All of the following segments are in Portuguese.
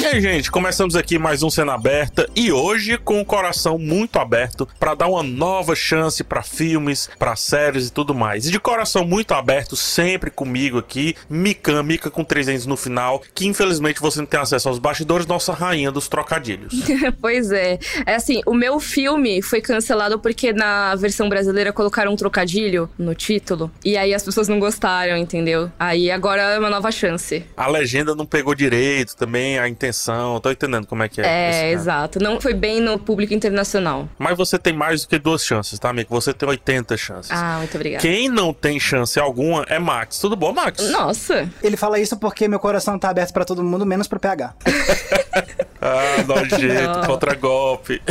E aí, gente, começamos aqui mais um Cena Aberta e hoje com o coração muito aberto para dar uma nova chance para filmes, para séries e tudo mais. E de coração muito aberto, sempre comigo aqui, Mica com 300 no final, que infelizmente você não tem acesso aos bastidores, nossa rainha dos trocadilhos. Pois é. É assim, o meu filme foi cancelado porque na versão brasileira colocaram um trocadilho no título e aí as pessoas não gostaram, entendeu? Aí agora é uma nova chance. A legenda não pegou direito também, a intenção. Tô entendendo como é que é. É, exato. Não foi bem no público internacional. Mas você tem mais do que 2 chances, tá, amigo? Você tem 80 chances. Ah, muito obrigada. Quem não tem chance alguma é Max. Tudo bom, Max? Nossa. Ele fala isso porque meu coração tá aberto pra todo mundo, menos pro PH. Ah, nojento, contra golpe.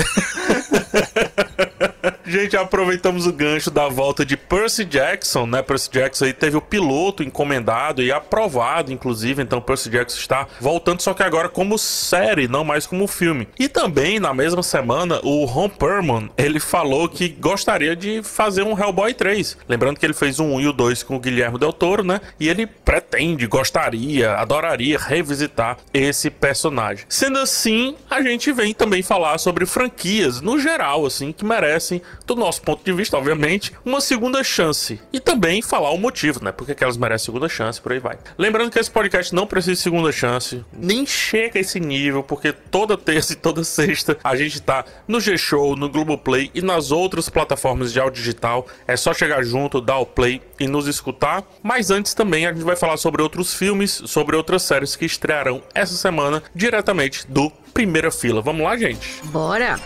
Gente, aproveitamos o gancho da volta de Percy Jackson, né? Percy Jackson aí teve o piloto encomendado e aprovado, inclusive. Então, Percy Jackson está voltando, só que agora como série, não mais como filme. E também, na mesma semana, o Ron Perlman, ele falou que gostaria de fazer um Hellboy 3. Lembrando que ele fez o 1 e o 2 com o Guilherme Del Toro, né? E ele pretende, gostaria, adoraria revisitar esse personagem. Sendo assim, a gente vem também falar sobre franquias, no geral, assim, que merecem, do nosso ponto de vista, obviamente, uma segunda chance. E também falar o motivo, né? Porque que elas merecem segunda chance, por aí vai. Lembrando que esse podcast não precisa de segunda chance, nem chega a esse nível, porque toda terça e toda sexta a gente tá no G-Show, no Globoplay e nas outras plataformas de áudio digital. É só chegar junto, dar o play e nos escutar. Mas antes também a gente vai falar sobre outros filmes, sobre outras séries que estrearão essa semana diretamente do Primeira Fila. Vamos lá, gente? Bora!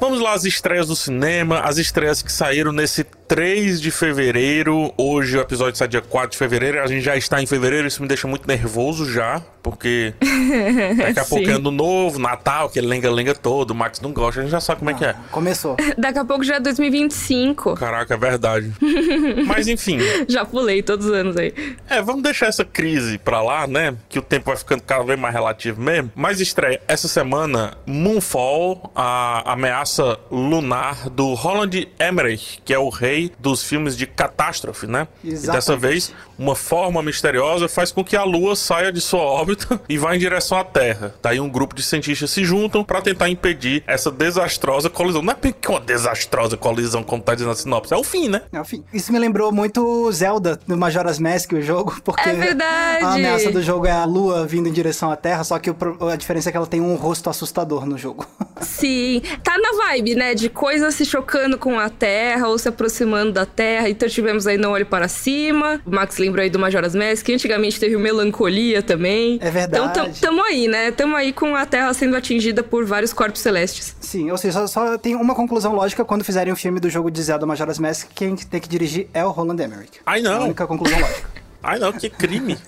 Vamos lá, as estreias do cinema, as estreias que saíram nesse 3 de fevereiro. Hoje o episódio sai dia 4 de fevereiro, a gente já está em fevereiro, isso me deixa muito nervoso já, porque daqui a pouco é ano novo, Natal, que lenga-lenga todo, o Max não gosta, a gente já sabe como é que é. Começou. Daqui a pouco já é 2025. Caraca, é verdade. Mas enfim. Já pulei todos os anos aí. É, vamos deixar essa crise pra lá, né, que o tempo vai ficando cada vez mais relativo mesmo. Mas estreia essa semana, Moonfall, a ameaça lunar do Roland Emmerich, que é o rei dos filmes de catástrofe, né? Exatamente. E dessa vez, uma forma misteriosa faz com que a Lua saia de sua órbita e vá em direção à Terra. Daí um grupo de cientistas se juntam pra tentar impedir essa desastrosa colisão. Não é porque uma desastrosa colisão, como tá dizendo a sinopse, é o fim, né? É o fim. Isso me lembrou muito Zelda, do Majora's Mask, o jogo, porque é verdade. A ameaça do jogo é a Lua vindo em direção à Terra, só que a diferença é que ela tem um rosto assustador no jogo. Sim. Tá na vibe, né? De coisas se chocando com a Terra ou se aproximando da Terra, então tivemos aí Não Olhe Para Cima, o Max lembrou aí do Majora's Mask, que antigamente teve o Melancolia também. É verdade. Então tamo aí, né? Tamo aí com a Terra sendo atingida por vários corpos celestes. Sim, ou seja, só tem uma conclusão lógica quando fizerem o filme do jogo de Zelda Majora's Mask, quem tem que dirigir é o Roland Emmerich. Ai não! É a única conclusão lógica. Ai não, que crime!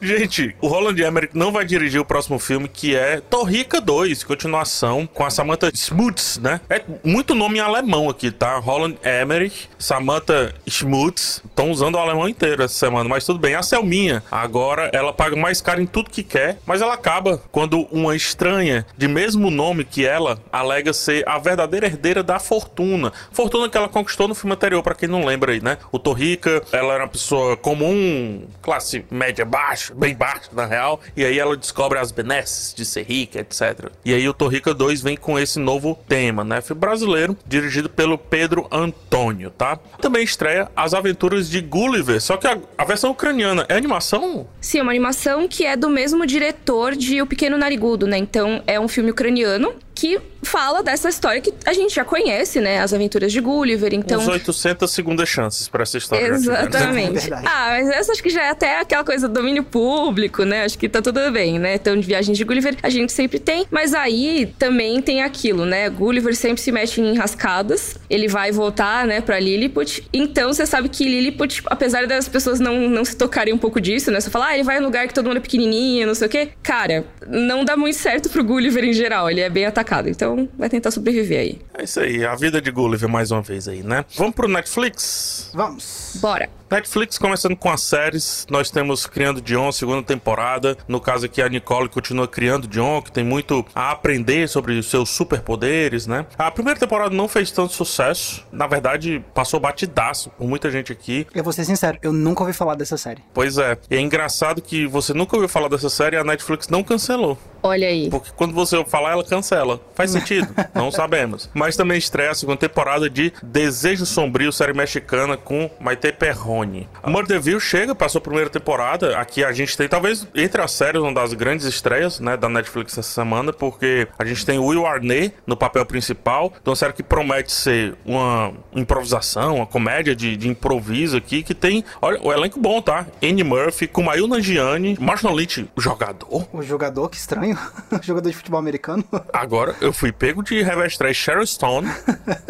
Gente, o Roland Emmerich não vai dirigir o próximo filme, que é Torrica 2, continuação com a Samantha Schmutz, né? É muito nome em alemão aqui, tá? Roland Emmerich, Samantha Schmutz. Estão usando o alemão inteiro essa semana, mas tudo bem. A Selminha, agora, ela paga mais caro em tudo que quer, mas ela acaba quando uma estranha, de mesmo nome que ela, alega ser a verdadeira herdeira da fortuna. Fortuna que ela conquistou no filme anterior, pra quem não lembra aí, né? O Torrica, ela era uma pessoa comum, classe média baixa, bem baixo, na real. E aí ela descobre as benesses de ser rica, etc. E aí o Torrica 2 vem com esse novo tema, né? Filme brasileiro, dirigido pelo Pedro Antônio, tá? Também estreia As Aventuras de Gulliver, só que a versão ucraniana é animação? Sim, é uma animação que é do mesmo diretor de O Pequeno Narigudo, né? Então é um filme ucraniano que fala dessa história que a gente já conhece, né? As Aventuras de Gulliver, então... Uns 800 segundas chances pra essa história. Exatamente. Né? Ah, mas essa acho que já é até aquela coisa do domínio público, né? Acho que tá tudo bem, né? Então, de Viagem de Gulliver, a gente sempre tem. Mas aí, também tem aquilo, né? Gulliver sempre se mete em enrascadas. Ele vai voltar, né? Pra Lilliput. Então, você sabe que Lilliput, apesar das pessoas não se tocarem um pouco disso, né? Você fala, ah, ele vai em um lugar que todo mundo é pequenininho, não sei o quê. Cara, não dá muito certo pro Gulliver em geral. Ele é bem atacado atacado. Então vai tentar sobreviver aí. É isso aí, a vida de Gulliver mais uma vez aí, né? Vamos pro Netflix? Vamos. Bora. Netflix, começando com as séries, nós temos Criando Dion, segunda temporada. No caso aqui, a Nicole continua criando Dion, que tem muito a aprender sobre os seus superpoderes, né? A primeira temporada não fez tanto sucesso. Na verdade, passou batidaço por muita gente aqui. Eu vou ser sincero, eu nunca ouvi falar dessa série. Pois é. E é engraçado que você nunca ouviu falar dessa série e a Netflix não cancelou. Olha aí. Porque quando você ouve falar, ela cancela. Faz sentido? Não sabemos. Mas também estreia a segunda temporada de Desejo Sombrio, série mexicana com Maite Perrone. Murderville chega, passou a primeira temporada. Aqui a gente tem, talvez, entre as séries, uma das grandes estreias, né, da Netflix essa semana, porque a gente tem Will Arnett no papel principal, de uma série que promete ser uma improvisação, uma comédia de improviso aqui, que tem, olha, o elenco bom, tá? Annie Murphy, Kumail Nanjiani, Marshall Lynch, o jogador. O jogador, que estranho. O jogador de futebol americano. Agora, eu fui pego de revestrar Sharon Stone.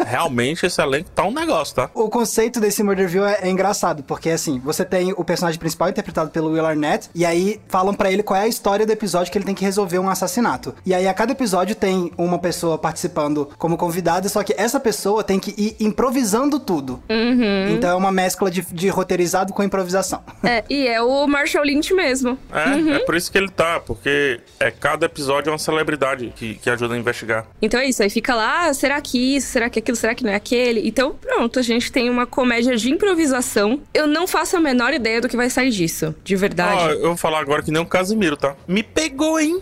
Realmente, esse elenco tá um negócio, tá? O conceito desse Murderville é engraçado, porque assim, você tem o personagem principal interpretado pelo Will Arnett, e aí falam pra ele qual é a história do episódio que ele tem que resolver um assassinato. E aí a cada episódio tem uma pessoa participando como convidada, só que essa pessoa tem que ir improvisando tudo. Uhum. Então é uma mescla de roteirizado com improvisação. É, e é o Marshall Lynch mesmo. É, uhum. É por isso que ele tá, porque é, cada episódio é uma celebridade que ajuda a investigar. Então é isso, aí fica lá, será que isso, será que aquilo, será que não é aquele? Então pronto, a gente tem uma comédia de improvisação. Eu não faço a menor ideia do que vai sair disso, de verdade. Ah, eu vou falar agora que nem um Casimiro, tá? Me pegou, hein?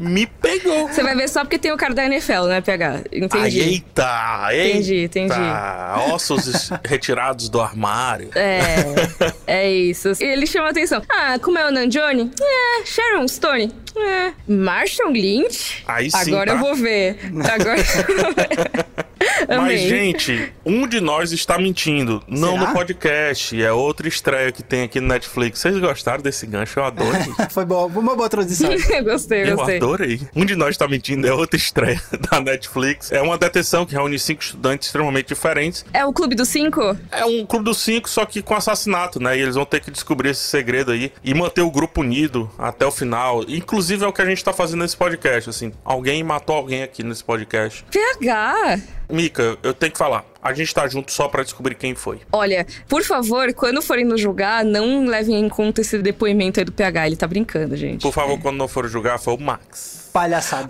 Me pegou. Você vai ver só porque tem o cara da NFL, né, PH? Entendi. Ai, eita, eita. Entendi. Ossos retirados do armário. É isso. E ele chama a atenção. Ah, como é o Nanjiani? É, Sharon Stone. É. Marshall Lynch? Aí sim, agora tá. Eu vou ver. Agora eu vou ver. Mas, gente, Um de Nós Está Mentindo. Não. Será? No podcast. É outra estreia que tem aqui no Netflix. Vocês gostaram desse gancho? Eu adorei. Foi bom. Uma boa transição. Gostei. Eu adorei. Um de Nós Está Mentindo é outra estreia da Netflix. É uma deteção que reúne 5 estudantes extremamente diferentes. É o Clube dos 5? É um Clube dos 5, só que com assassinato, né? E eles vão ter que descobrir esse segredo aí e manter o grupo unido até o final. Inclusive, é o que a gente tá fazendo nesse podcast, assim. Alguém matou alguém aqui nesse podcast. PH! Mica, eu tenho que falar. A gente tá junto só pra descobrir quem foi. Olha, por favor, quando forem nos julgar, não levem em conta esse depoimento aí do PH. Ele tá brincando, gente. Por favor, quando não for julgar, foi o Max. Palhaçada.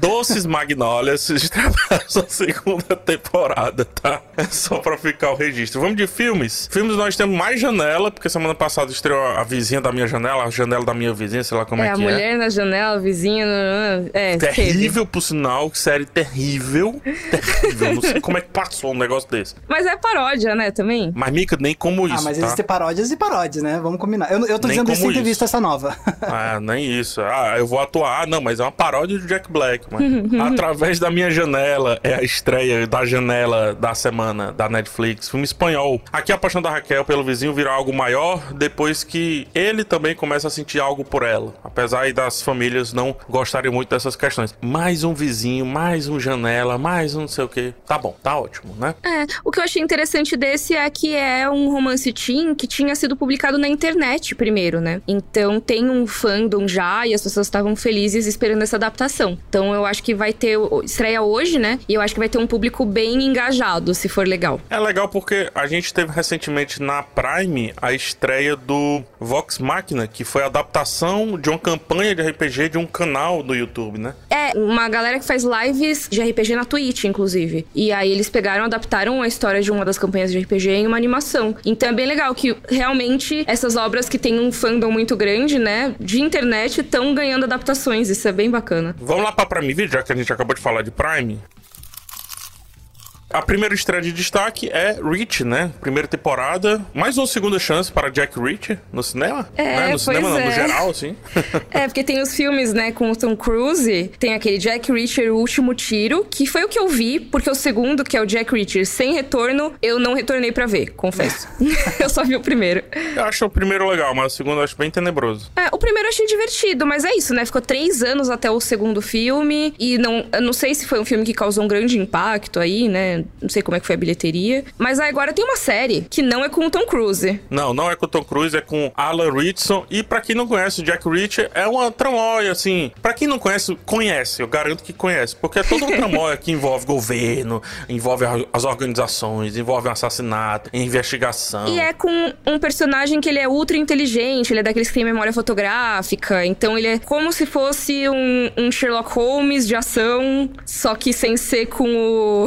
Doces Magnólias trabalham a segunda temporada, tá? É só pra ficar o registro. Vamos de filmes? Filmes nós temos mais janela, porque semana passada estreou A Vizinha da Minha Janela, A Janela da Minha Vizinha, sei lá como é que é. A Mulher na Janela, Vizinha... É, terrível, por sinal. Série terrível. Terrível. Não sei como é que passou um negócio desse. Mas é paródia, né, também? Mas, Mica, nem como isso, mas existem paródias e paródias, né? Vamos combinar. Eu tô nem dizendo isso em entrevista, essa nova. Ah, nem isso. Ah, eu vou atuar. Ah, não, mas é uma paródia do Jack Black, mano. Através da Minha Janela é a estreia da janela da semana da Netflix. Filme espanhol. Aqui a paixão da Raquel pelo vizinho virá algo maior depois que ele também começa a sentir algo por ela. Apesar aí das famílias não gostarem muito dessas questões. Mais um vizinho, mais um janela, mais um não sei o quê. Tá bom, tá ótimo, né? É, o que eu achei interessante desse é que é um romance teen que tinha sido publicado na internet primeiro, né? Então tem um fandom já e as pessoas estavam felizes esperando essa adaptação. Então eu acho que vai ter... Estreia hoje, né? E eu acho que vai ter um público bem engajado, se for legal. É legal porque a gente teve recentemente na Prime a estreia do Vox Machina, que foi a adaptação de uma campanha de RPG de um canal do YouTube, né? É, uma galera que faz lives de RPG na Twitch, inclusive. E aí eles pegaram a adaptação a história de uma das campanhas de RPG em uma animação. Então é bem legal que realmente essas obras que tem um fandom muito grande, né, de internet, estão ganhando adaptações. Isso é bem bacana. Vamos lá pra Prime Video, já que a gente acabou de falar de Prime. A primeira estreia de destaque é Rich, né? Primeira temporada. Mais uma segunda chance para Jack Reacher no cinema. É, né? No cinema não, no geral, sim. É, porque tem os filmes, né, com o Tom Cruise. Tem aquele Jack Reacher, O Último Tiro, que foi o que eu vi, porque o segundo, que é o Jack Reacher Sem Retorno, eu não retornei pra ver, confesso. Eu só vi o primeiro. Eu acho o primeiro legal, mas o segundo eu acho bem tenebroso. É, o primeiro eu achei divertido, mas é isso, né? Ficou 3 anos até o segundo filme. E não, eu não sei se foi um filme que causou um grande impacto aí, né? Não sei como é que foi a bilheteria. Mas aí agora tem uma série que não é com o Tom Cruise. Não é com o Tom Cruise, é com Alan Richardson. E pra quem não conhece, o Jack Reacher é uma tramóia, assim. Pra quem não conhece, conhece. Eu garanto que conhece. Porque é toda uma tramóia que envolve governo, envolve as organizações, envolve um assassinato, investigação. E é com um personagem que ele é ultra inteligente. Ele é daqueles que tem memória fotográfica. Então ele é como se fosse um Sherlock Holmes de ação, só que sem ser com o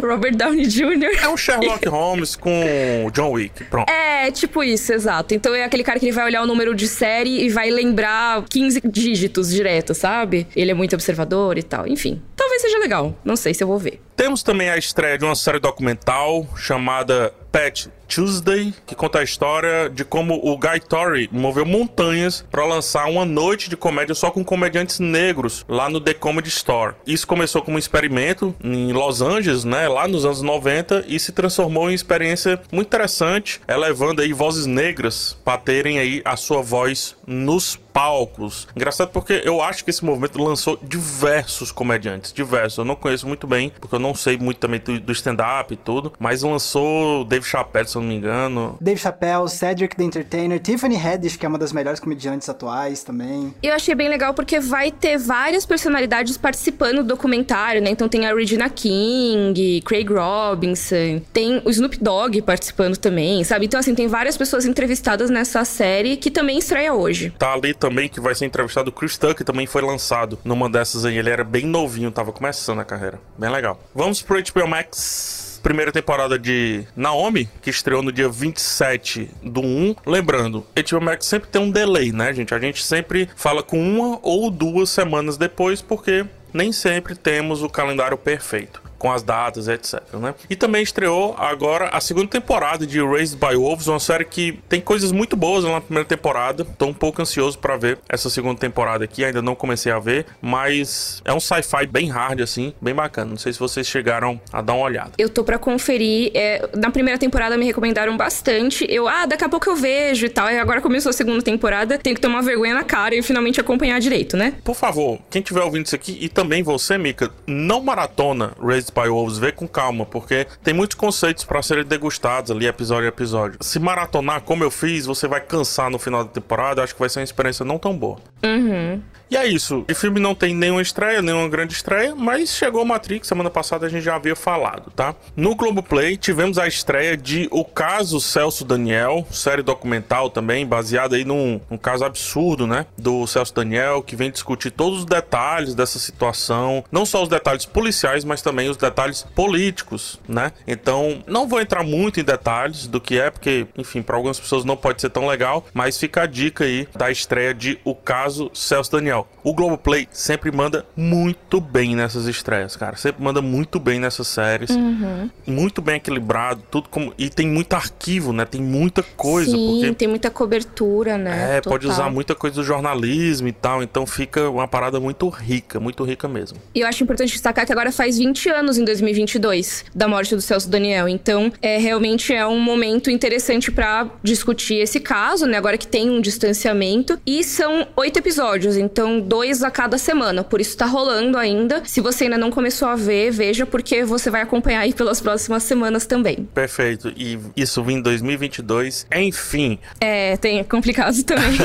Robert Downey Jr. É um Sherlock Holmes com o John Wick, pronto. É, tipo isso, exato. Então é aquele cara que ele vai olhar o número de série e vai lembrar 15 dígitos direto, sabe? Ele é muito observador e tal, enfim. Talvez seja legal, não sei se eu vou ver. Temos também a estreia de uma série documental chamada Pet Tuesday, que conta a história de como o Guy Tori moveu montanhas para lançar uma noite de comédia só com comediantes negros lá no The Comedy Store. Isso começou como um experimento em Los Angeles, né, lá nos anos 90, e se transformou em experiência muito interessante, elevando aí vozes negras para terem aí a sua voz nos palcos. Engraçado porque eu acho que esse movimento lançou diversos comediantes, diversos. Eu não conheço muito bem, porque eu não sei muito também do stand-up e tudo, mas lançou Dave Chappelle, se eu não me engano. Dave Chappelle, Cedric the Entertainer, Tiffany Haddish, que é uma das melhores comediantes atuais também. Eu achei bem legal porque vai ter várias personalidades participando do documentário, né? Então tem a Regina King, Craig Robinson, tem o Snoop Dogg participando também, sabe? Então assim, tem várias pessoas entrevistadas nessa série que também estreia hoje. Tá ali também que vai ser entrevistado o Chris Tucker, também foi lançado numa dessas aí. Ele era bem novinho, tava começando a carreira. Bem legal. Vamos pro HBO Max. Primeira temporada de Naomi, que estreou no dia 27 do 1. Lembrando, HBO Max sempre tem um delay, né, gente? A gente sempre fala com uma ou duas semanas depois, porque nem sempre temos o calendário perfeito, com as datas, etc, né? E também estreou agora a segunda temporada de Raised by Wolves, uma série que tem coisas muito boas na primeira temporada. Tô um pouco ansioso pra ver essa segunda temporada aqui, ainda não comecei a ver, mas é um sci-fi bem hard, assim, bem bacana. Não sei se vocês chegaram a dar uma olhada. Eu tô pra conferir. Na primeira temporada me recomendaram bastante. Daqui a pouco eu vejo e tal. E agora começou a segunda temporada, tenho que tomar vergonha na cara e finalmente acompanhar direito, né? Por favor, quem tiver ouvindo isso aqui, e também você, Mica, não maratona Raised by Wolves, vê com calma, porque tem muitos conceitos pra serem degustados ali episódio a episódio. Se maratonar como eu fiz, você vai cansar no final da temporada. Acho que vai ser uma experiência não tão boa. Uhum. E é isso, o filme não tem nenhuma estreia, nenhuma grande estreia, mas chegou Matrix, semana passada a gente já havia falado, tá? No Globoplay tivemos a estreia de O Caso Celso Daniel, série documental também, baseada aí num caso absurdo, né? Do Celso Daniel, que vem discutir todos os detalhes dessa situação, não só os detalhes policiais, mas também os detalhes políticos, né? Então, não vou entrar muito em detalhes do que é, porque, enfim, para algumas pessoas não pode ser tão legal, mas fica a dica aí da estreia de O Caso Celso Daniel. O Globoplay sempre manda muito bem nessas estreias, cara. Sempre manda muito bem nessas séries. Uhum. Muito bem equilibrado, tudo como... E tem muito arquivo, né? Tem muita coisa. Sim, porque... tem muita cobertura, né? É, total. Pode usar muita coisa do jornalismo e tal. Então fica uma parada muito rica mesmo. E eu acho importante destacar que agora faz 20 anos, em 2022, da morte do Celso Daniel. Então, realmente é um momento interessante pra discutir esse caso, né? Agora que tem um distanciamento. E são 8 episódios, então 2 a cada semana, por isso tá rolando ainda. Se você ainda não começou a ver, veja, porque você vai acompanhar aí pelas próximas semanas também. Perfeito, e isso vem em 2022, enfim. É complicado também.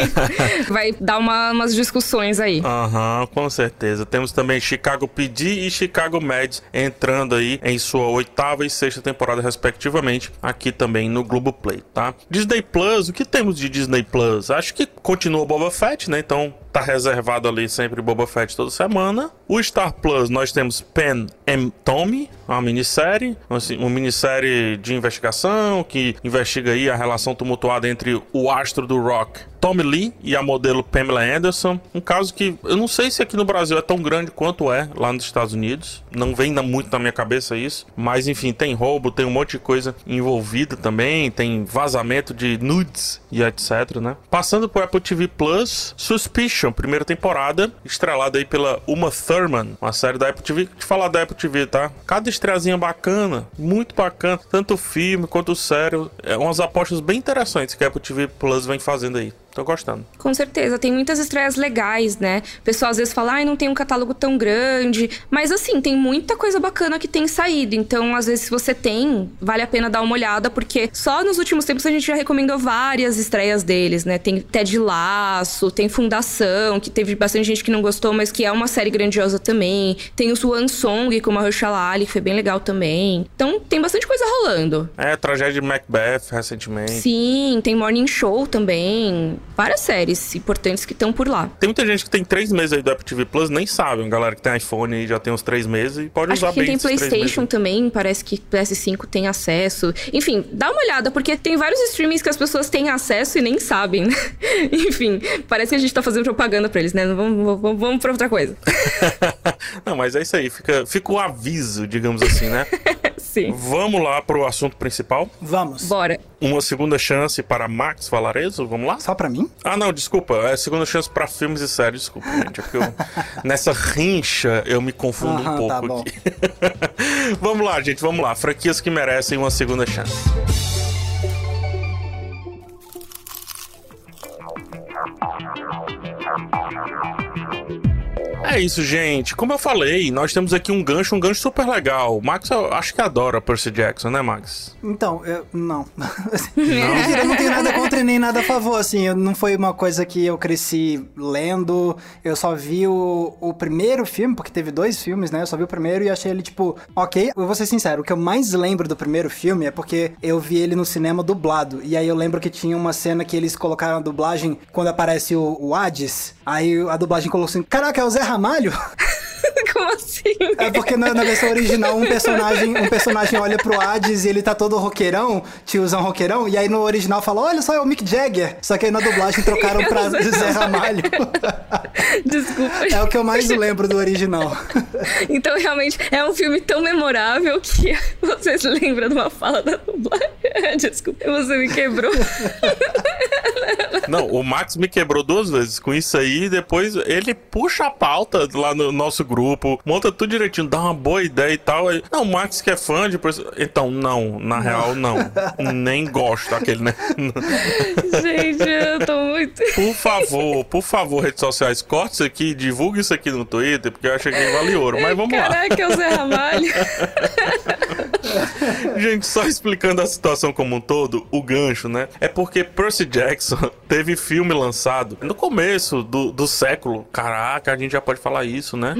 Vai dar umas discussões aí. Aham, com certeza. Temos também Chicago PD e Chicago Med entrando aí em sua 8ª e 6ª temporada, respectivamente, aqui também no Globoplay, tá? Disney Plus, o que temos de Disney Plus? Acho que continua Boba Fett, né? Então tá reservado ali sempre Boba Fett toda semana. O Star Plus, nós temos Pen and Tommy, uma minissérie de investigação que investiga aí a relação tumultuada entre o astro do rock Tommy Lee e a modelo Pamela Anderson. Um caso que eu não sei se aqui no Brasil é tão grande quanto é lá nos Estados Unidos. Não vem muito na minha cabeça isso. Mas enfim, tem roubo, tem um monte de coisa envolvida também. Tem vazamento de nudes e etc, né? Passando por Apple TV Plus, Suspicion, primeira temporada, estrelada aí pela Uma Thurman, uma série da Apple TV. Te falar da Apple TV, tá? Cada estreazinha bacana, muito bacana. Tanto o filme quanto o sério. Umas apostas bem interessantes que a Apple TV Plus vem fazendo aí. Tô gostando. Com certeza, tem muitas estreias legais, né? O pessoal às vezes fala, ai, não tem um catálogo tão grande. Mas assim, tem muita coisa bacana que tem saído. Então, às vezes, se você tem, vale a pena dar uma olhada. Porque só nos últimos tempos a gente já recomendou várias estreias deles, né? Tem Ted Lasso, tem Fundação, que teve bastante gente que não gostou, mas que é uma série grandiosa também. Tem o Swan Song, com a Mahershala Ali, que foi bem legal também. Então, tem bastante coisa rolando. É, a tragédia de Macbeth, recentemente. Sim, tem Morning Show também. Várias séries importantes que estão por lá. Tem muita gente que tem 3 meses aí do Apple TV Plus, nem sabe. Galera que tem iPhone aí já tem uns 3 meses e pode usar bem. Tem PlayStation também, parece que PS5 tem acesso. Enfim, dá uma olhada, porque tem vários streamings que as pessoas têm acesso e nem sabem. Enfim, parece que a gente tá fazendo propaganda pra eles, né? Vamos pra outra coisa. Não, mas é isso aí. Fica o aviso, digamos assim, né? Sim. Vamos lá pro assunto principal? Vamos. Bora. Uma segunda chance para Max Valarezo, vamos lá? Só pra mim? Ah, não, desculpa. É segunda chance pra filmes e séries, desculpa, gente. É porque eu, nessa rincha eu me confundo um pouco, tá bom, aqui. Vamos lá, gente, vamos lá. Franquias que merecem uma segunda chance. É isso, gente. Como eu falei, nós temos aqui um gancho super legal. O Max, eu acho que adora Percy Jackson, né, Max? Então, eu... Não. Eu não tenho nada contra nem nada a favor, assim. Não foi uma coisa que eu cresci lendo. Eu só vi o primeiro filme, porque teve 2 filmes, né? Eu só vi o primeiro e achei ele, tipo... Ok, eu vou ser sincero. O que eu mais lembro do primeiro filme é porque eu vi ele no cinema dublado. E aí eu lembro que tinha uma cena que eles colocaram a dublagem quando aparece o Hades. Aí a dublagem colocou assim... Caraca, é o Zé Ramalho? Como assim? É porque na versão original um personagem olha pro Hades e ele tá todo roqueirão, tiozão roqueirão, e aí no original fala, olha só, é o Mick Jagger. Só que aí na dublagem trocaram pra Zé Ramalho. Desculpa. É o que eu mais lembro do original. Então realmente é um filme tão memorável que você se lembra de uma fala da dublagem. Desculpa, você me quebrou. Não, o Max me quebrou 2 vezes com isso aí, depois ele puxa a pauta lá no nosso grupo, monta tudo direitinho, dá uma boa ideia e tal. Aí, não, o Max que é fã de... Então, não, na real, não. Nem gosto daquele, né? Gente, eu tô muito... Por favor, redes sociais, corta isso aqui, divulga isso aqui no Twitter, porque eu achei que vale ouro, mas vamos lá. Caraca, é o Zé Ramalho. Gente, só explicando a situação como um todo, o gancho, né? É porque Percy Jackson teve filme lançado no começo do século. Caraca, a gente já pode falar isso, né?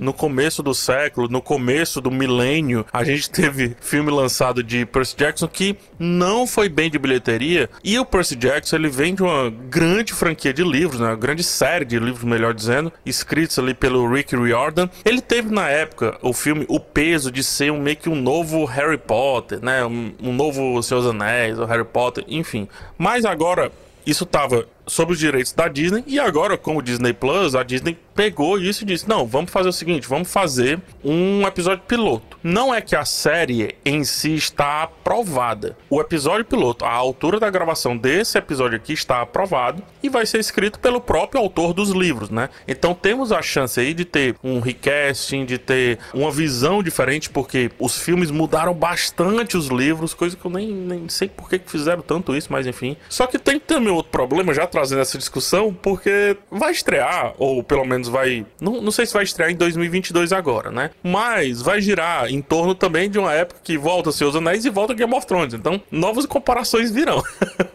No começo do século, no começo do milênio, a gente teve filme lançado de Percy Jackson que não foi bem de bilheteria. E o Percy Jackson, ele vem de uma grande franquia de livros, né? Uma grande série de livros, melhor dizendo, escritos ali pelo Rick Riordan. Ele teve, na época, o filme, o peso de ser meio que um novo Harry Potter, né? Um novo Senhor dos Anéis, o Harry Potter, enfim. Mas agora, isso tava sobre os direitos da Disney, e agora, como Disney Plus, a Disney pegou isso e disse, não, vamos fazer o seguinte, vamos fazer um episódio piloto. Não é que a série em si está aprovada. O episódio piloto, a altura da gravação desse episódio aqui está aprovado e vai ser escrito pelo próprio autor dos livros, né? Então temos a chance aí de ter um recasting, de ter uma visão diferente, porque os filmes mudaram bastante os livros, coisa que eu nem sei por que fizeram tanto isso, mas enfim. Só que tem também outro problema, já trazendo essa discussão, porque vai estrear, ou pelo menos vai... Não sei se vai estrear em 2022 agora, né? Mas vai girar em torno também de uma época que volta Senhor dos Anéis e volta Game of Thrones. Então, novas comparações virão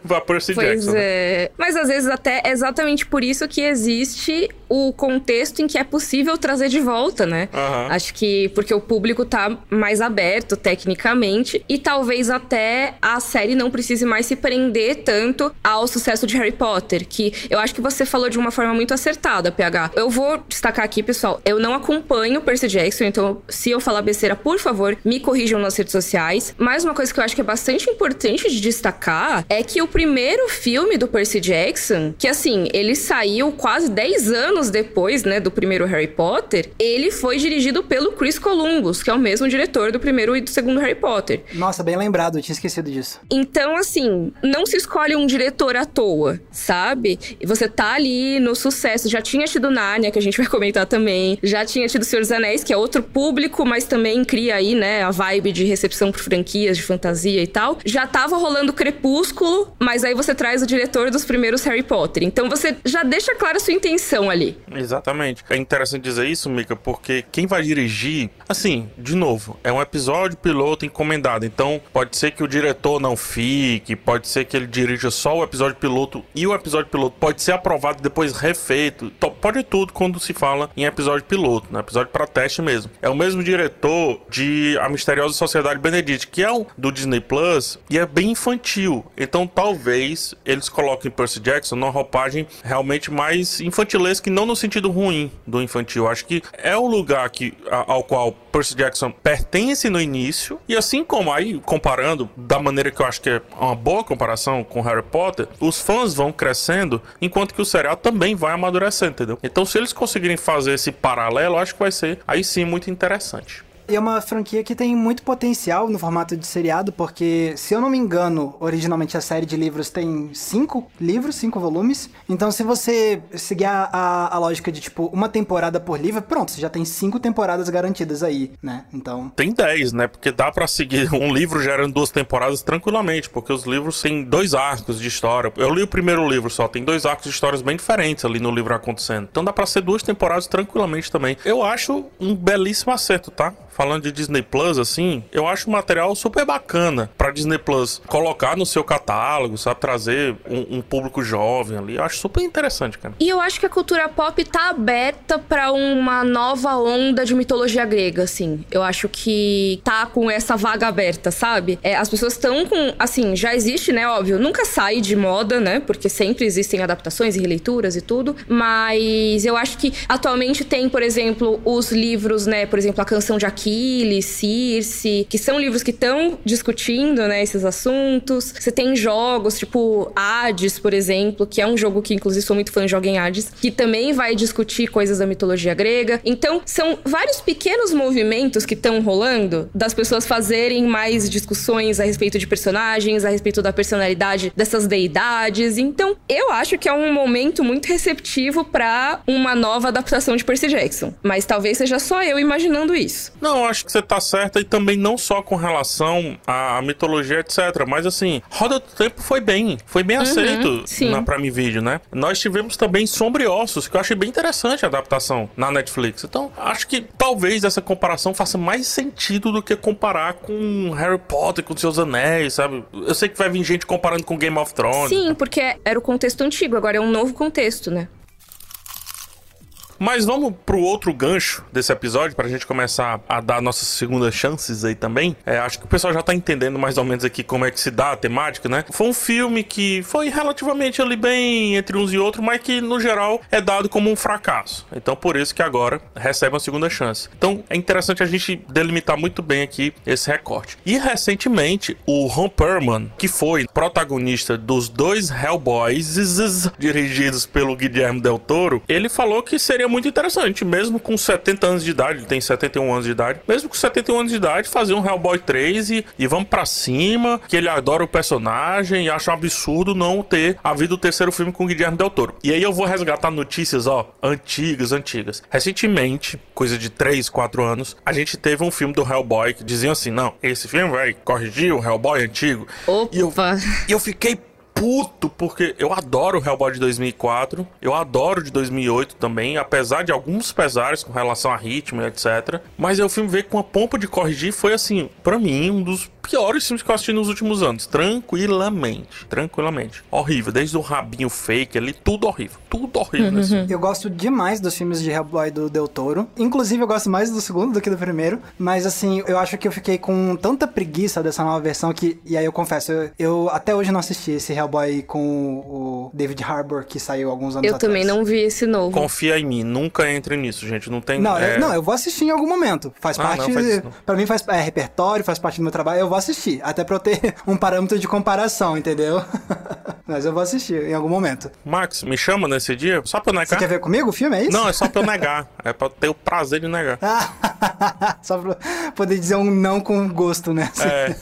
pra Percy Jackson. Pois é. Né? Mas às vezes até é exatamente por isso que existe o contexto em que é possível trazer de volta, né? Uhum. Acho que porque o público tá mais aberto, tecnicamente, e talvez até a série não precise mais se prender tanto ao sucesso de Harry Potter, que eu acho que você falou de uma forma muito acertada, PH. Eu vou destacar aqui, pessoal, eu não acompanho Percy Jackson, então se eu falar besteira, por favor, me corrijam nas redes sociais. Mas uma coisa que eu acho que é bastante importante de destacar é que o primeiro filme do Percy Jackson, que assim, ele saiu quase 10 anos depois, né, do primeiro Harry Potter, ele foi dirigido pelo Chris Columbus, que é o mesmo diretor do primeiro e do segundo Harry Potter. Nossa, bem lembrado, eu tinha esquecido disso. Então, assim, não se escolhe um diretor à toa, sabe? E você tá ali no sucesso. Já tinha tido Nárnia, que a gente vai comentar também. Já tinha tido Senhor dos Anéis, que é outro público, mas também cria aí, né, a vibe de recepção por franquias, de fantasia e tal. Já tava rolando Crepúsculo, mas aí você traz o diretor dos primeiros Harry Potter. Então você já deixa clara a sua intenção ali. Exatamente. É interessante dizer isso, Mica, porque quem vai dirigir, assim, de novo, é um episódio piloto encomendado. Então pode ser que o diretor não fique, pode ser que ele dirija só o episódio piloto e o episódio piloto pode ser aprovado e depois refeito. Então, pode tudo quando se fala em episódio piloto, né? Episódio para teste mesmo. É o mesmo diretor de A Misteriosa Sociedade Benedict, que é o do Disney Plus, e é bem infantil. Então talvez eles coloquem Percy Jackson numa roupagem realmente mais infantilesca, e não no sentido ruim do infantil. Acho que é o lugar que, ao qual Percy Jackson pertence no início, e assim como aí, comparando da maneira que eu acho que é uma boa comparação com Harry Potter, os fãs vão crescendo, enquanto que o serial também vai amadurecendo, entendeu? Então se eles conseguirem fazer esse paralelo, acho que vai ser, aí sim, muito interessante. E é uma franquia que tem muito potencial no formato de seriado, porque, se eu não me engano, originalmente a série de livros tem 5 livros, 5 volumes. Então, se você seguir a lógica de, tipo, uma temporada por livro, pronto, você já tem 5 temporadas garantidas aí, né? Então... Tem 10, né? Porque dá pra seguir um livro gerando 2 temporadas tranquilamente, porque os livros têm 2 arcos de história. Eu li o primeiro livro só, tem 2 arcos de histórias bem diferentes ali no livro acontecendo. Então, dá pra ser 2 temporadas tranquilamente também. Eu acho um belíssimo acerto, tá? Falando de Disney Plus, assim, eu acho um material super bacana pra Disney Plus colocar no seu catálogo, sabe? Trazer um público jovem ali. Eu acho super interessante, cara. E eu acho que a cultura pop tá aberta pra uma nova onda de mitologia grega, assim. Eu acho que tá com essa vaga aberta, sabe? É, as pessoas estão com... Assim, já existe, né? Óbvio, nunca sai de moda, né? Porque sempre existem adaptações e releituras e tudo. Mas eu acho que atualmente tem, por exemplo, os livros, né? Por exemplo, A Canção de Aquiles, Circe, que são livros que estão discutindo, né, esses assuntos. Você tem jogos, tipo Hades, por exemplo, que é um jogo que, inclusive, sou muito fã de jogar em Hades, que também vai discutir coisas da mitologia grega. Então, são vários pequenos movimentos que estão rolando, das pessoas fazerem mais discussões a respeito de personagens, a respeito da personalidade dessas deidades. Então, eu acho que é um momento muito receptivo para uma nova adaptação de Percy Jackson. Mas talvez seja só eu imaginando isso. Não, acho que você tá certa, e também não só com relação à mitologia, etc. Mas assim, Roda do Tempo foi bem aceito na Prime Video, né? Nós tivemos também Sombra e Ossos, que eu achei bem interessante a adaptação na Netflix. Então, acho que talvez essa comparação faça mais sentido do que comparar com Harry Potter, com Seus Anéis, sabe? Eu sei que vai vir gente comparando com Game of Thrones. Sim, porque era o contexto antigo, agora é um novo contexto, né? Mas vamos pro outro gancho desse episódio, pra gente começar a dar nossas segundas chances aí também. É, acho que o pessoal já tá entendendo mais ou menos aqui como é que se dá a temática, né? Foi um filme que foi relativamente ali bem entre uns e outros, mas que no geral é dado como um fracasso. Então por isso que agora recebe uma segunda chance. Então é interessante a gente delimitar muito bem aqui esse recorte. E recentemente o Ron Perlman, que foi protagonista dos 2 Hellboys dirigidos pelo Guilherme Del Toro, ele falou que seria muito interessante, mesmo com 70 anos de idade, ele tem 71 anos de idade, mesmo com 71 anos de idade, fazer um Hellboy 3 e vamos pra cima, que ele adora o personagem e acha um absurdo não ter havido o terceiro filme com o Guilherme Del Toro. E aí eu vou resgatar notícias, antigas. Recentemente, coisa de 3, 4 anos, a gente teve um filme do Hellboy que diziam assim, não, esse filme vai corrigir o Hellboy antigo. Opa! E eu fiquei puto, porque eu adoro o Hellboy de 2004, eu adoro o de 2008 também, apesar de alguns pesares com relação a ritmo e etc. Mas eu fui ver com a pompa de corrigir, foi assim, pra mim, um dos piores filmes que eu assisti nos últimos anos, tranquilamente, horrível, desde o rabinho fake ali, tudo horrível nesse. Eu gosto demais dos filmes de Hellboy do Del Toro, inclusive eu gosto mais do segundo do que do primeiro, mas assim, eu acho que eu fiquei com tanta preguiça dessa nova versão que, e aí eu confesso, eu até hoje não assisti esse Hellboy com o David Harbour que saiu alguns anos atrás. Eu também não vi esse novo. Confia em mim, nunca entre nisso, gente, não tem... Não, eu vou assistir em algum momento, pra mim faz repertório, faz parte do meu trabalho, eu vou assistir, até pra eu ter um parâmetro de comparação, entendeu? Mas eu vou assistir em algum momento. Max, me chama nesse dia, só pra eu negar. Você quer ver comigo o filme, é isso? Não, é só pra eu negar, é pra eu ter o prazer de negar. Só pra poder dizer um não com gosto, né? É.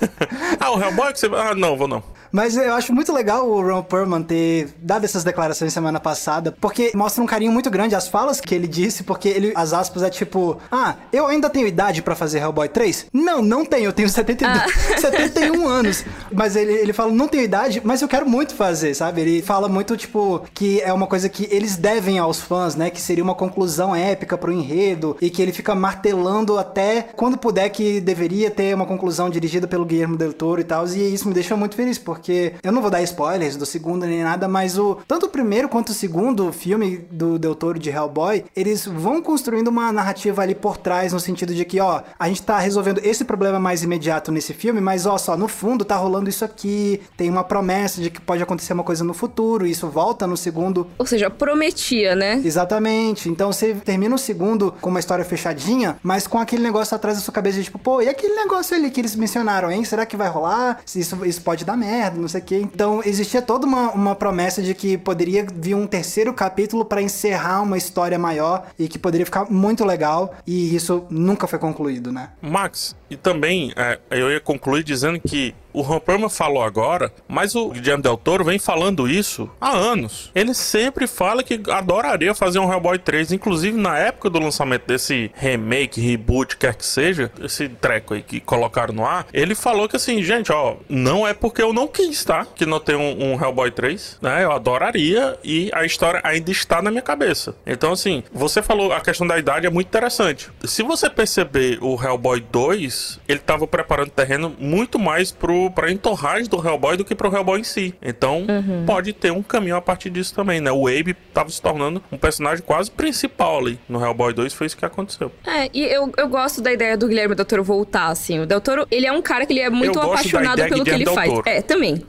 O Hellboy que você... Ah, não, vou não. Mas eu acho muito legal o Ron Perlman ter dado essas declarações semana passada, porque mostra um carinho muito grande às falas que ele disse, porque ele, as aspas, é tipo, ah, eu ainda tenho idade pra fazer Hellboy 3? Não, não tenho, eu tenho 71 anos. Mas ele fala, não tenho idade, mas eu quero muito fazer, sabe? Ele fala muito, tipo, que é uma coisa que eles devem aos fãs, né? Que seria uma conclusão épica pro enredo, e que ele fica martelando até quando puder que deveria ter uma conclusão dirigida pelo Guilherme Del Toro e tal, e isso me deixa muito feliz, porque eu não vou dar spoilers do segundo nem nada, mas tanto o primeiro quanto o segundo filme do Del Toro de Hellboy, eles vão construindo uma narrativa ali por trás, no sentido de que, ó, a gente tá resolvendo esse problema mais imediato nesse filme, mas, ó, só no fundo tá rolando isso aqui, tem uma promessa de que pode acontecer uma coisa no futuro, e isso volta no segundo. Ou seja, prometia, né? Exatamente. Então você termina o segundo com uma história fechadinha, mas com aquele negócio atrás da sua cabeça de tipo, pô, e aquele negócio ali que eles mencionaram, hein? Será que vai rolar? Isso pode dar merda, não sei o quê. Então existia toda uma promessa de que poderia vir um terceiro capítulo pra encerrar uma história maior e que poderia ficar muito legal, e isso nunca foi concluído, né? Max, e também eu ia concluir dizendo que o Ron Perlman falou agora, mas o Guilherme Del Toro vem falando isso há anos. Ele sempre fala que adoraria fazer um Hellboy 3, inclusive na época do lançamento desse remake, reboot, quer que seja, esse treco aí que colocaram no ar, ele falou que assim, gente, ó, não é porque eu não quis, tá? Que não tem um Hellboy 3, né? Eu adoraria, e a história ainda está na minha cabeça. Então assim, você falou, a questão da idade é muito interessante. Se você perceber, o Hellboy 2, ele estava preparando o terreno muito mais pra entorragem do Hellboy do que pro Hellboy em si. Então, pode ter um caminho a partir disso também, né? O Abe tava se tornando um personagem quase principal ali. No Hellboy 2 foi isso que aconteceu. É, e eu gosto da ideia do Guilherme Del Toro voltar, assim. O Del Toro, ele é um cara que ele é muito apaixonado pelo que ele faz. É, também.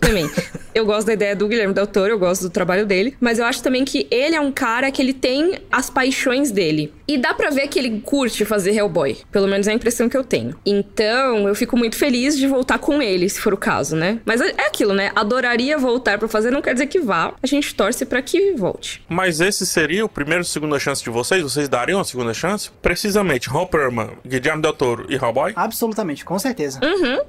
Eu gosto da ideia do Guilherme Del Toro, eu gosto do trabalho dele, mas eu acho também que ele é um cara que ele tem as paixões dele. E dá pra ver que ele curte fazer Hellboy. Pelo menos é a impressão que eu tenho. Então, eu fico muito feliz de voltar com ele, se for o caso, né? Mas é aquilo, né? Adoraria voltar pra fazer, não quer dizer que vá. A gente torce pra que volte. Mas esse seria o primeiro e segunda chance de vocês? Vocês dariam a segunda chance? Precisamente, Ron Perlman, Guilherme Del Toro e Hellboy? Absolutamente, com certeza.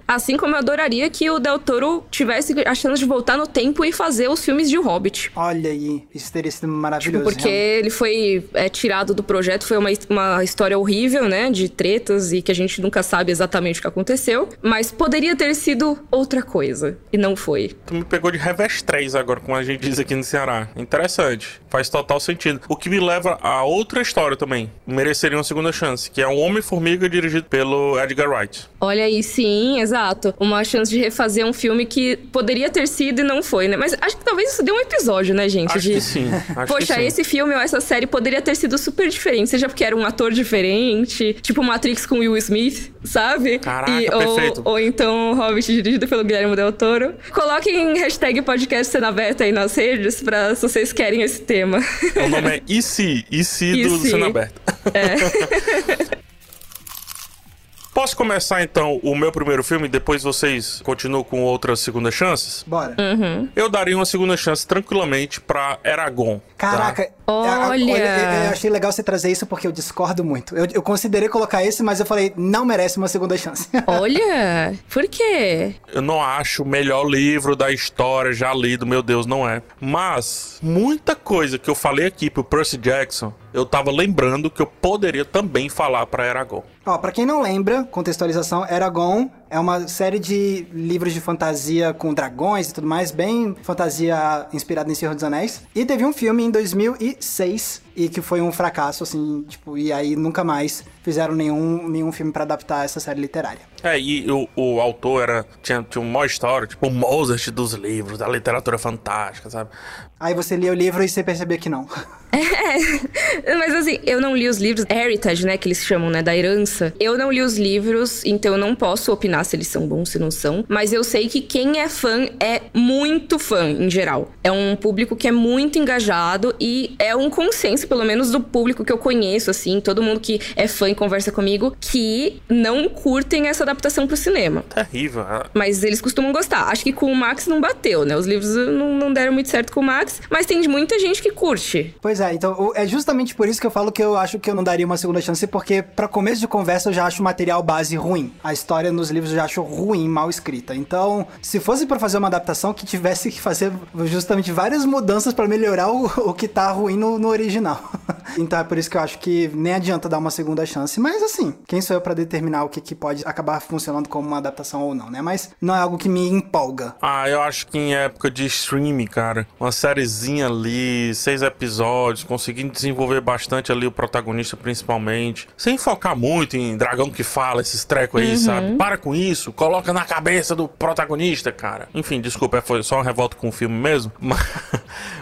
Assim como eu adoraria que o Del Toro tivesse a chance de voltar no tempo e fazer os filmes de O Hobbit. Olha aí, isso teria sido maravilhoso. Porque ele foi tirado do projeto, foi uma história horrível, né? De tretas e que a gente nunca sabe exatamente o que aconteceu. Mas poderia ter sido outra coisa. E não foi. Tu me pegou de revés 3 agora, como a gente diz aqui no Ceará. Interessante. Faz total sentido. O que me leva a outra história também. Mereceria uma segunda chance, que é um Homem-Formiga dirigido pelo Edgar Wright. Olha aí, sim, exato. Uma chance de refazer um filme que poderia ter sido e não foi, né? Mas acho que talvez isso dê um episódio, né, gente? Acho que sim. Poxa, esse filme ou essa série poderia ter sido super diferente. Seja porque era um ator diferente, tipo Matrix com Will Smith, sabe? Caraca, perfeito. Ou então Hobbit dirigido pelo Guilherme Del Toro. Coloquem hashtag podcast Cena Aberta aí nas redes pra, se vocês querem esse tema. O nome é E se do Cena Aberta. É. Posso começar, então, o meu primeiro filme e depois vocês continuam com outras segundas chances? Bora. Eu daria uma segunda chance, tranquilamente, pra Eragon. Caraca. Tá? Olha! Eu achei legal você trazer isso porque eu discordo muito. Eu considerei colocar esse, mas eu falei, não merece uma segunda chance. Olha! Por quê? Eu não acho o melhor livro da história já lido, meu Deus, não é. Mas, muita coisa que eu falei aqui pro Percy Jackson, eu tava lembrando que eu poderia também falar pra Eragon. Ó, pra quem não lembra, contextualização, Eragon é uma série de livros de fantasia com dragões e tudo mais, bem fantasia inspirada em Senhor dos Anéis. E teve um filme em 2006, e que foi um fracasso, assim, tipo, e aí nunca mais fizeram nenhum filme pra adaptar essa série literária. É, e o autor tinha uma maior história, tipo, o Mozart dos livros, da literatura fantástica, sabe? Aí você lia o livro e você percebia que não. É, mas assim, eu não li os livros, Heritage, né, que eles chamam, né, da herança. Eu não li os livros, então eu não posso opinar se eles são bons, se não são, mas eu sei que quem é fã é muito fã, em geral. É um público que é muito engajado e é um consenso, pelo menos do público que eu conheço, assim, todo mundo que é fã e conversa comigo, que não curtem essa adaptação pro cinema. Terrível. Mas eles costumam gostar. Acho que com o Max não bateu, né? Os livros não deram muito certo com o Max, mas tem muita gente que curte. Pois é, então é justamente por isso que eu falo que eu acho que eu não daria uma segunda chance, porque pra começo de conversa eu já acho o material base ruim. A história nos livros eu já acho ruim, mal escrita. Então, se fosse pra fazer uma adaptação que tivesse que fazer justamente várias mudanças pra melhorar o que tá ruim no original. Então é por isso que eu acho que nem adianta dar uma segunda chance. Mas assim, quem sou eu pra determinar o que pode acabar funcionando como uma adaptação ou não, né? Mas não é algo que me empolga. Ah, eu acho que em época de streaming, cara, uma sériezinha ali, 6 episódios, conseguindo desenvolver bastante ali o protagonista principalmente, sem focar muito em dragão que fala, esses trecos aí, sabe? Para com isso, coloca na cabeça do protagonista, cara. Enfim, desculpa, foi só uma revolta com o filme mesmo.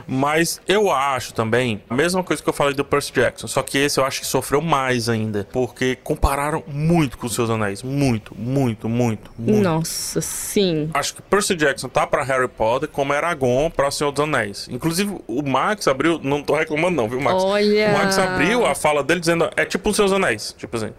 Mas eu acho também, a mesma coisa que eu falei do Percy Jackson, só que esse eu acho que sofreu mais ainda, porque compararam muito com os Seus Anéis, muito. Nossa, sim. Acho que Percy Jackson tá pra Harry Potter como Eragon pra Senhor dos Anéis. Inclusive, o Max abriu, não tô reclamando não, viu, Max? Olha! O Max abriu a fala dele dizendo, é tipo os Seus Anéis, tipo assim.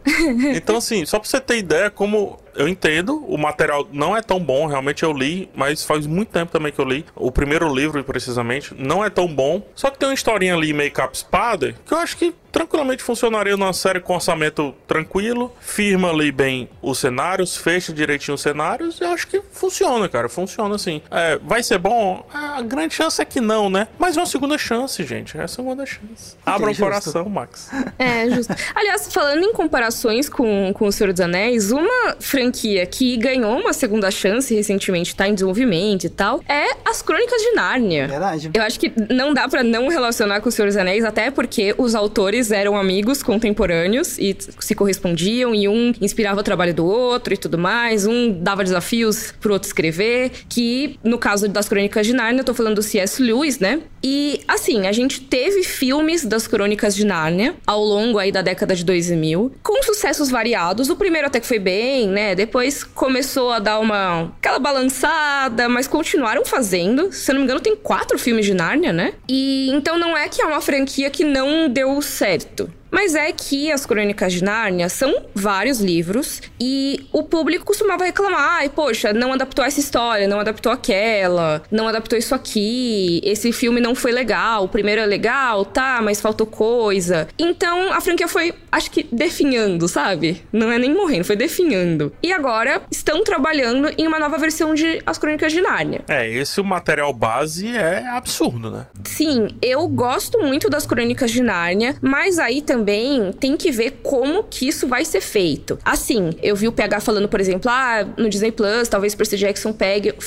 Então, assim, só pra você ter ideia como... Eu entendo, o material não é tão bom, realmente eu li, mas faz muito tempo também que eu li. O primeiro livro, precisamente, não é tão bom. Só que tem uma historinha ali, meio capa-espada, que eu acho que tranquilamente funcionaria numa série com orçamento tranquilo, firma ali bem os cenários, fecha direitinho os cenários, eu acho que funciona, cara, funciona assim. É, vai ser bom? A grande chance é que não, né? Mas é uma segunda chance, gente, é uma segunda chance. Abra o coração, Max. É, justo. Aliás, falando em comparações com O Senhor dos Anéis, uma franquia que ganhou uma segunda chance recentemente, tá em desenvolvimento e tal, é As Crônicas de Nárnia. Verdade. Eu acho que não dá pra não relacionar com O Senhor dos Anéis, até porque os autores eram amigos contemporâneos e se correspondiam, e um inspirava o trabalho do outro e tudo mais, um dava desafios pro outro escrever, que no caso das Crônicas de Nárnia, eu tô falando do C.S. Lewis, né? E assim, a gente teve filmes das Crônicas de Nárnia ao longo aí da década de 2000, com sucessos variados, o primeiro até que foi bem, né? Depois começou a dar aquela balançada, mas continuaram fazendo, se eu não me engano tem 4 filmes de Nárnia, né? E então não é que é uma franquia que não deu certo. Mas é que As Crônicas de Nárnia são vários livros e o público costumava reclamar, ai, poxa, não adaptou essa história, não adaptou aquela, não adaptou isso aqui, esse filme não foi legal, o primeiro é legal, tá, mas faltou coisa. Então, a franquia foi, acho que, definhando, sabe? Não é nem morrendo, foi definhando. E agora, estão trabalhando em uma nova versão de As Crônicas de Nárnia. É, esse material base é absurdo, né? Sim, eu gosto muito das Crônicas de Nárnia, mas aí também tem que ver como que isso vai ser feito. Assim, eu vi o PH falando, por exemplo, no Disney Plus, talvez Percy Jackson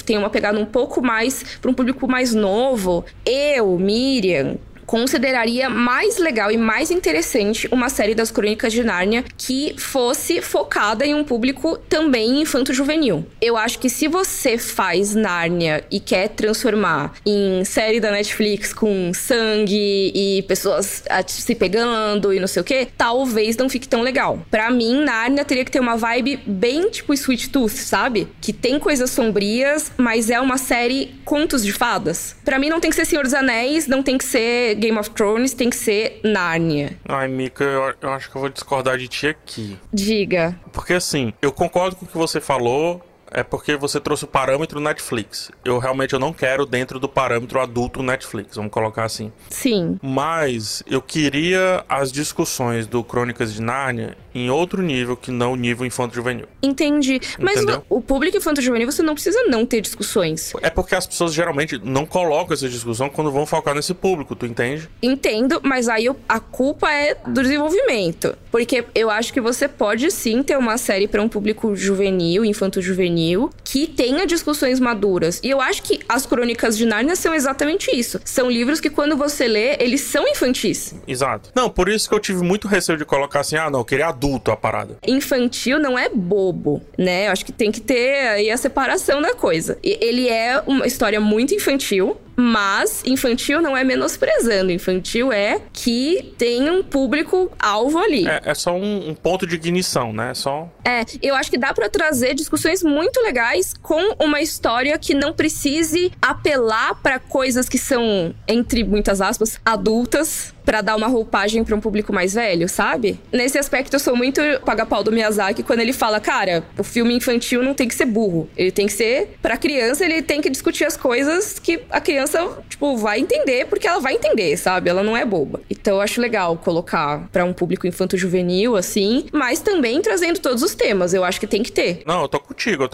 tenha uma pegada um pouco mais para um público mais novo. Eu, Miriam, consideraria mais legal e mais interessante uma série das Crônicas de Nárnia que fosse focada em um público também infanto-juvenil. Eu acho que se você faz Nárnia e quer transformar em série da Netflix com sangue e pessoas se pegando e não sei o quê, talvez não fique tão legal. Pra mim, Nárnia teria que ter uma vibe bem tipo Sweet Tooth, sabe? Que tem coisas sombrias, mas é uma série contos de fadas. Pra mim não tem que ser Senhor dos Anéis, não tem que ser Game of Thrones, tem que ser Nárnia. Ai, Mica, eu acho que eu vou discordar de ti aqui. Diga. Porque assim, eu concordo com o que você falou, é porque você trouxe o parâmetro Netflix. Eu não quero dentro do parâmetro adulto Netflix, vamos colocar assim. Sim. Mas eu queria as discussões do Crônicas de Nárnia em outro nível que não o nível infanto-juvenil. Entendi. Mas o público infanto-juvenil você não precisa não ter discussões. É porque as pessoas geralmente não colocam essa discussão quando vão focar nesse público, tu entende? Entendo, mas aí a culpa é do desenvolvimento. Porque eu acho que você pode sim ter uma série para um público juvenil, infanto-juvenil, que tenha discussões maduras. E eu acho que As Crônicas de Nárnia são exatamente isso. São livros que quando você lê, eles são infantis. Exato. Não, por isso que eu tive muito receio de colocar assim, não, eu queria adulto. A parada. Infantil não é bobo, né? Eu acho que tem que ter aí a separação da coisa. Ele é uma história muito infantil, mas infantil não é menosprezando. Infantil é que tem um público-alvo ali. É só um ponto de ignição, né? Eu acho que dá pra trazer discussões muito legais com uma história que não precise apelar pra coisas que são, entre muitas aspas, adultas. pra dar uma roupagem pra um público mais velho, sabe? Nesse aspecto, eu sou muito paga-pau do Miyazaki quando ele fala, cara, o filme infantil não tem que ser burro. Ele tem que ser pra criança, ele tem que discutir as coisas que a criança, tipo, vai entender, porque ela vai entender, sabe? Ela não é boba. Então, eu acho legal colocar pra um público infanto-juvenil, assim, mas também trazendo todos os temas. Eu acho que tem que ter. Não, eu tô contigo.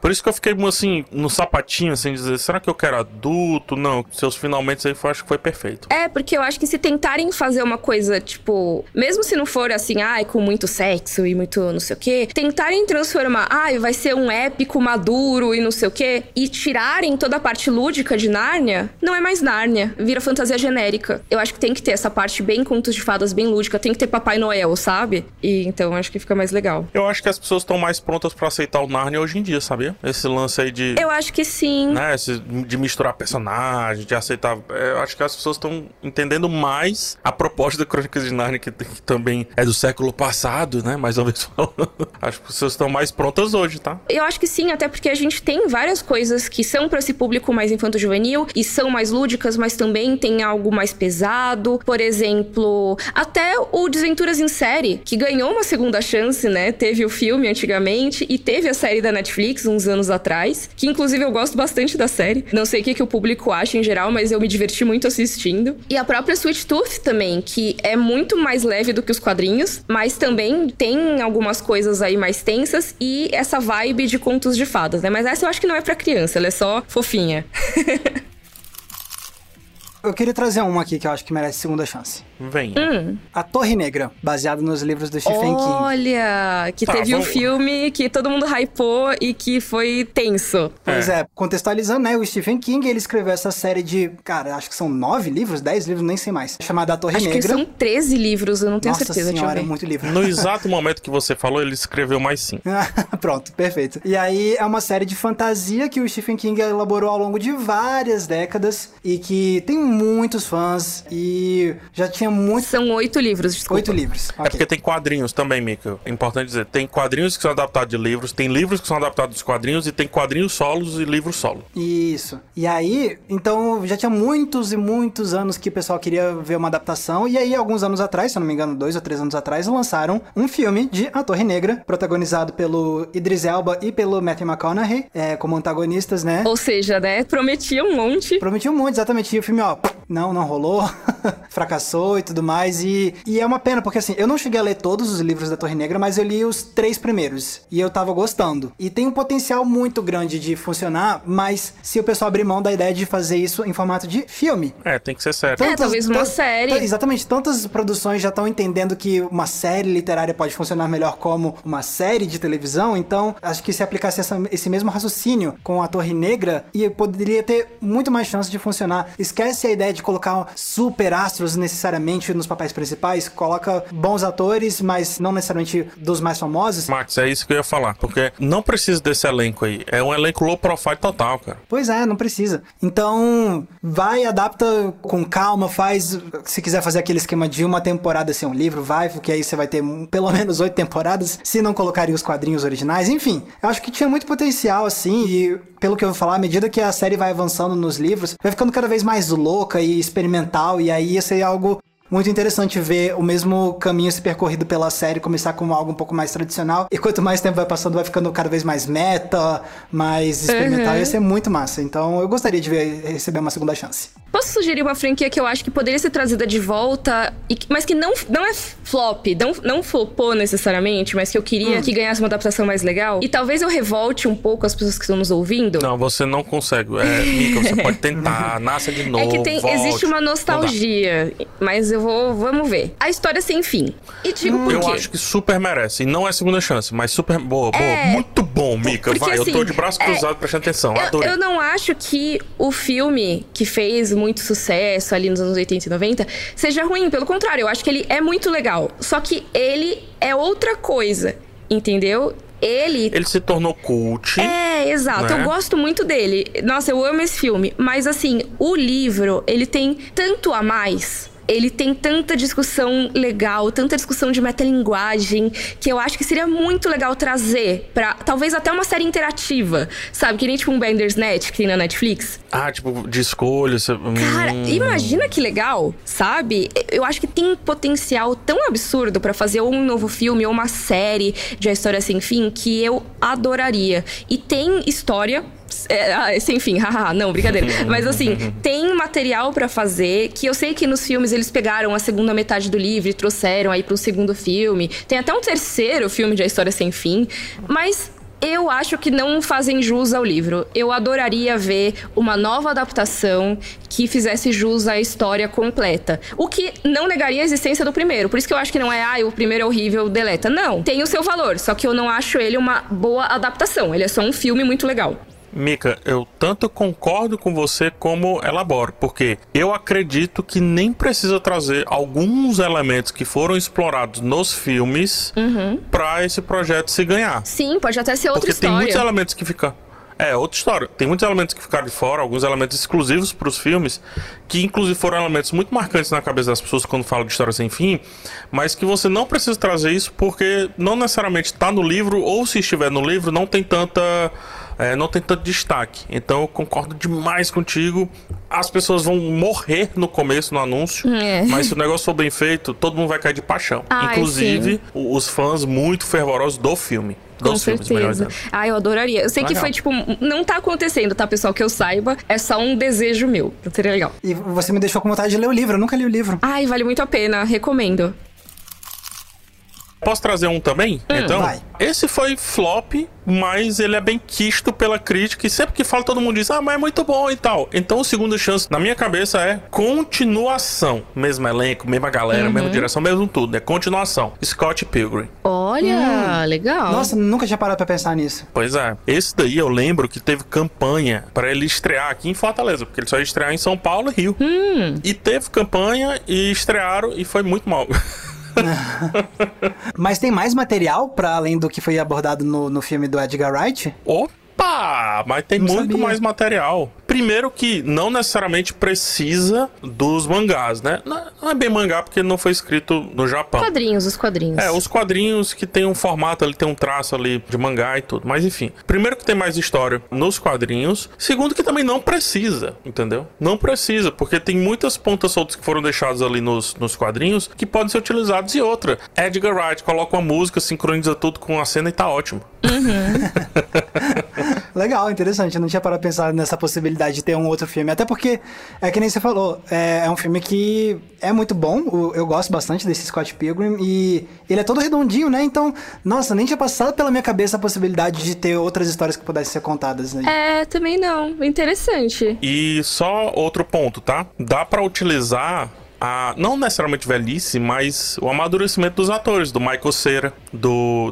Por isso que eu fiquei, assim, no sapatinho, assim, dizer, será que eu quero adulto? Não, seus finalmente aí, eu acho que foi perfeito. É, porque eu acho que se tentarem fazer uma coisa, tipo, mesmo se não for assim, ai, com muito sexo e muito não sei o quê, tentarem transformar, ai, vai ser um épico maduro e não sei o quê, e tirarem toda a parte lúdica de Nárnia, não é mais Nárnia, vira fantasia genérica. Eu acho que tem que ter essa parte bem contos de fadas, bem lúdica, tem que ter Papai Noel, sabe? E então acho que fica mais legal. Eu acho que as pessoas estão mais prontas pra aceitar o Nárnia hoje em dia, sabia? Esse lance aí de... Eu acho que sim. Né, de misturar personagens, de aceitar... Eu acho que as pessoas estão entendendo mais a proposta da Crônicas de Nárnia, que também é do século passado, né? Mais uma vez falando. Acho que as pessoas estão mais prontas hoje, tá? Eu acho que sim, até porque a gente tem várias coisas que são pra esse público mais infanto-juvenil e são mais lúdicas, mas também tem algo mais pesado. Por exemplo, até o Desventuras em Série, que ganhou uma segunda chance, né? Teve o filme antigamente e teve a série da Netflix uns anos atrás, que inclusive eu gosto bastante da série. Não sei o que o público acha em geral, mas eu me diverti muito assistindo. E a própria Sweet Tooth também, que é muito mais leve do que os quadrinhos, mas também tem algumas coisas aí mais tensas e essa vibe de contos de fadas, né? Mas essa eu acho que não é pra criança, ela é só fofinha. Eu queria trazer uma aqui que eu acho que merece segunda chance. Venha. A Torre Negra, baseada nos livros do Stephen King. Olha, que teve um filme que todo mundo hypou e que foi tenso. Pois é, contextualizando, né, o Stephen King, ele escreveu essa série de, cara, acho que são 9 livros, 10 livros, nem sei mais, chamada A Torre Negra. Acho que são 13 livros, eu não tenho certeza. Nossa senhora, é muito livro. No exato momento que você falou, ele escreveu mais 5. Pronto, perfeito. E aí, é uma série de fantasia que o Stephen King elaborou ao longo de várias décadas e que tem muitos fãs e já tinha muitos... São 8 livros, desculpa. 8 livros. Okay. É porque tem quadrinhos também, Mica. É importante dizer, tem quadrinhos que são adaptados de livros, tem livros que são adaptados dos quadrinhos e tem quadrinhos solos e livros solo. Isso. E aí, então, já tinha muitos e muitos anos que o pessoal queria ver uma adaptação e aí, alguns anos atrás, se eu não me engano, 2 ou 3 anos atrás, lançaram um filme de A Torre Negra, protagonizado pelo Idris Elba e pelo Matthew McConaughey, como antagonistas, né? Ou seja, né? Prometia um monte. Prometia um monte, exatamente. E o filme, ó, não rolou, fracassou e tudo mais, e é uma pena, porque assim, eu não cheguei a ler todos os livros da Torre Negra, mas eu li os 3 primeiros, e eu tava gostando, e tem um potencial muito grande de funcionar, mas se o pessoal abrir mão da ideia de fazer isso em formato de filme. É, tem que ser sério. Talvez uma série. Exatamente, tantas produções já estão entendendo que uma série literária pode funcionar melhor como uma série de televisão, então, acho que se aplicasse esse mesmo raciocínio com a Torre Negra, e poderia ter muito mais chance de funcionar. Esquece a ideia de colocar super astros necessariamente nos papéis principais, coloca bons atores, mas não necessariamente dos mais famosos. Max, é isso que eu ia falar, porque não precisa desse elenco aí, é um elenco low profile total, cara. Pois é, não precisa. Então, vai, adapta com calma, faz, se quiser fazer aquele esquema de uma temporada ser um livro, vai, porque aí você vai ter pelo menos 8 temporadas, se não colocarem os quadrinhos originais, enfim. Eu acho que tinha muito potencial, assim, e pelo que eu vou falar, à medida que a série vai avançando nos livros, vai ficando cada vez mais louca e experimental, e aí ia ser algo muito interessante ver o mesmo caminho ser percorrido pela série, começar com algo um pouco mais tradicional, e quanto mais tempo vai passando, vai ficando cada vez mais meta, mais experimental, ia ser muito massa. Então, eu gostaria de receber uma segunda chance. Posso sugerir uma franquia que eu acho que poderia ser trazida de volta, mas que não é flop, não flopou necessariamente, mas que eu queria que ganhasse uma adaptação mais legal. E talvez eu revolte um pouco as pessoas que estão nos ouvindo. Não, você não consegue. Mica, você pode tentar, nasce de novo, existe uma nostalgia, mas vamos ver. A História Sem Fim. E digo por quê? Eu acho que super merece. E não é segunda chance, mas super boa. Muito bom, Mica. Porque, vai, assim, eu tô de braço cruzado prestando atenção. Adorei. Eu não acho que o filme que fez muito sucesso ali nos anos 80 e 90 seja ruim, pelo contrário, eu acho que ele é muito legal, só que ele é outra coisa, entendeu? Ele se tornou cult. É, exato. Né? Eu gosto muito dele. Nossa, eu amo esse filme. Mas assim, o livro, ele tem tanto a mais ele tem tanta discussão legal, tanta discussão de metalinguagem, que eu acho que seria muito legal trazer pra, talvez até uma série interativa, sabe? Que nem tipo um Bandersnatch que tem na Netflix. Ah, tipo, de escolha. Cara, imagina que legal, sabe? Eu acho que tem um potencial tão absurdo pra fazer ou um novo filme ou uma série de A História Sem Fim, que eu adoraria. E tem história... sem fim, haha, não, brincadeira. Mas assim, tem material pra fazer, que eu sei que nos filmes eles pegaram a segunda metade do livro e trouxeram aí pro segundo filme. Tem até um terceiro filme de A História Sem Fim, mas eu acho que não fazem jus ao livro. Eu adoraria ver uma nova adaptação que fizesse jus à história completa. O que não negaria a existência do primeiro. Por isso que eu acho que não é, o primeiro é horrível, deleta. Não, tem o seu valor, só que eu não acho ele uma boa adaptação. Ele é só um filme muito legal. Mica, eu tanto concordo com você como elaboro, porque eu acredito que nem precisa trazer alguns elementos que foram explorados nos filmes pra esse projeto se ganhar. Sim, pode até ser outra porque história. Porque tem muitos elementos que ficam... É, outra história. Tem muitos elementos que ficaram de fora, alguns elementos exclusivos pros filmes, que inclusive foram elementos muito marcantes na cabeça das pessoas quando falam de História Sem Fim, mas que você não precisa trazer isso porque não necessariamente tá no livro, ou se estiver no livro, não tem tanta... não tem tanto destaque. Então eu concordo demais contigo. As pessoas vão morrer no começo, no anúncio, mas se o negócio for bem feito, todo mundo vai cair de paixão. Ai, inclusive, os fãs muito fervorosos do filme. Com certeza. Ah, eu adoraria. Eu sei legal. Que foi tipo, não tá acontecendo, tá, pessoal? Que eu saiba, é só um desejo meu. Seria legal. E você me deixou com vontade de ler o livro, eu nunca li o livro. Ai, vale muito a pena, recomendo. Posso trazer um também? Então, vai. Esse foi flop, mas ele é bem quisto pela crítica. E sempre que fala, todo mundo diz, mas é muito bom e tal. Então, o Segunda Chance, na minha cabeça, é continuação. Mesmo elenco, mesma galera, mesma direção, mesmo tudo. É continuação. Scott Pilgrim. Olha, legal. Nossa, nunca tinha parado pra pensar nisso. Pois é. Esse daí, eu lembro que teve campanha pra ele estrear aqui em Fortaleza. Porque ele só ia estrear em São Paulo e Rio. E teve campanha e estrearam e foi muito mal. Mas tem mais material pra além do que foi abordado no filme do Edgar Wright? Opa! Mas tem muito mais material. Primeiro que não necessariamente precisa dos mangás, né? Não é bem mangá porque não foi escrito no Japão. Os quadrinhos. É, os quadrinhos que tem um formato ali, tem um traço ali de mangá e tudo. Mas enfim, primeiro que tem mais história nos quadrinhos. Segundo que também não precisa, entendeu? Não precisa, porque tem muitas pontas soltas que foram deixadas ali nos quadrinhos que podem ser utilizadas. E outra, Edgar Wright coloca uma música, sincroniza tudo com a cena e tá ótimo. Legal, interessante. Eu não tinha parado pra pensar nessa possibilidade de ter um outro filme. Até porque, é que nem você falou, é um filme que é muito bom. Eu gosto bastante desse Scott Pilgrim. E ele é todo redondinho, né? Então, nossa, nem tinha passado pela minha cabeça a possibilidade de ter outras histórias que pudessem ser contadas, né? É, também não. Interessante. E só outro ponto, tá? Dá pra utilizar... não necessariamente velhice, mas o amadurecimento dos atores. Do Michael Cera,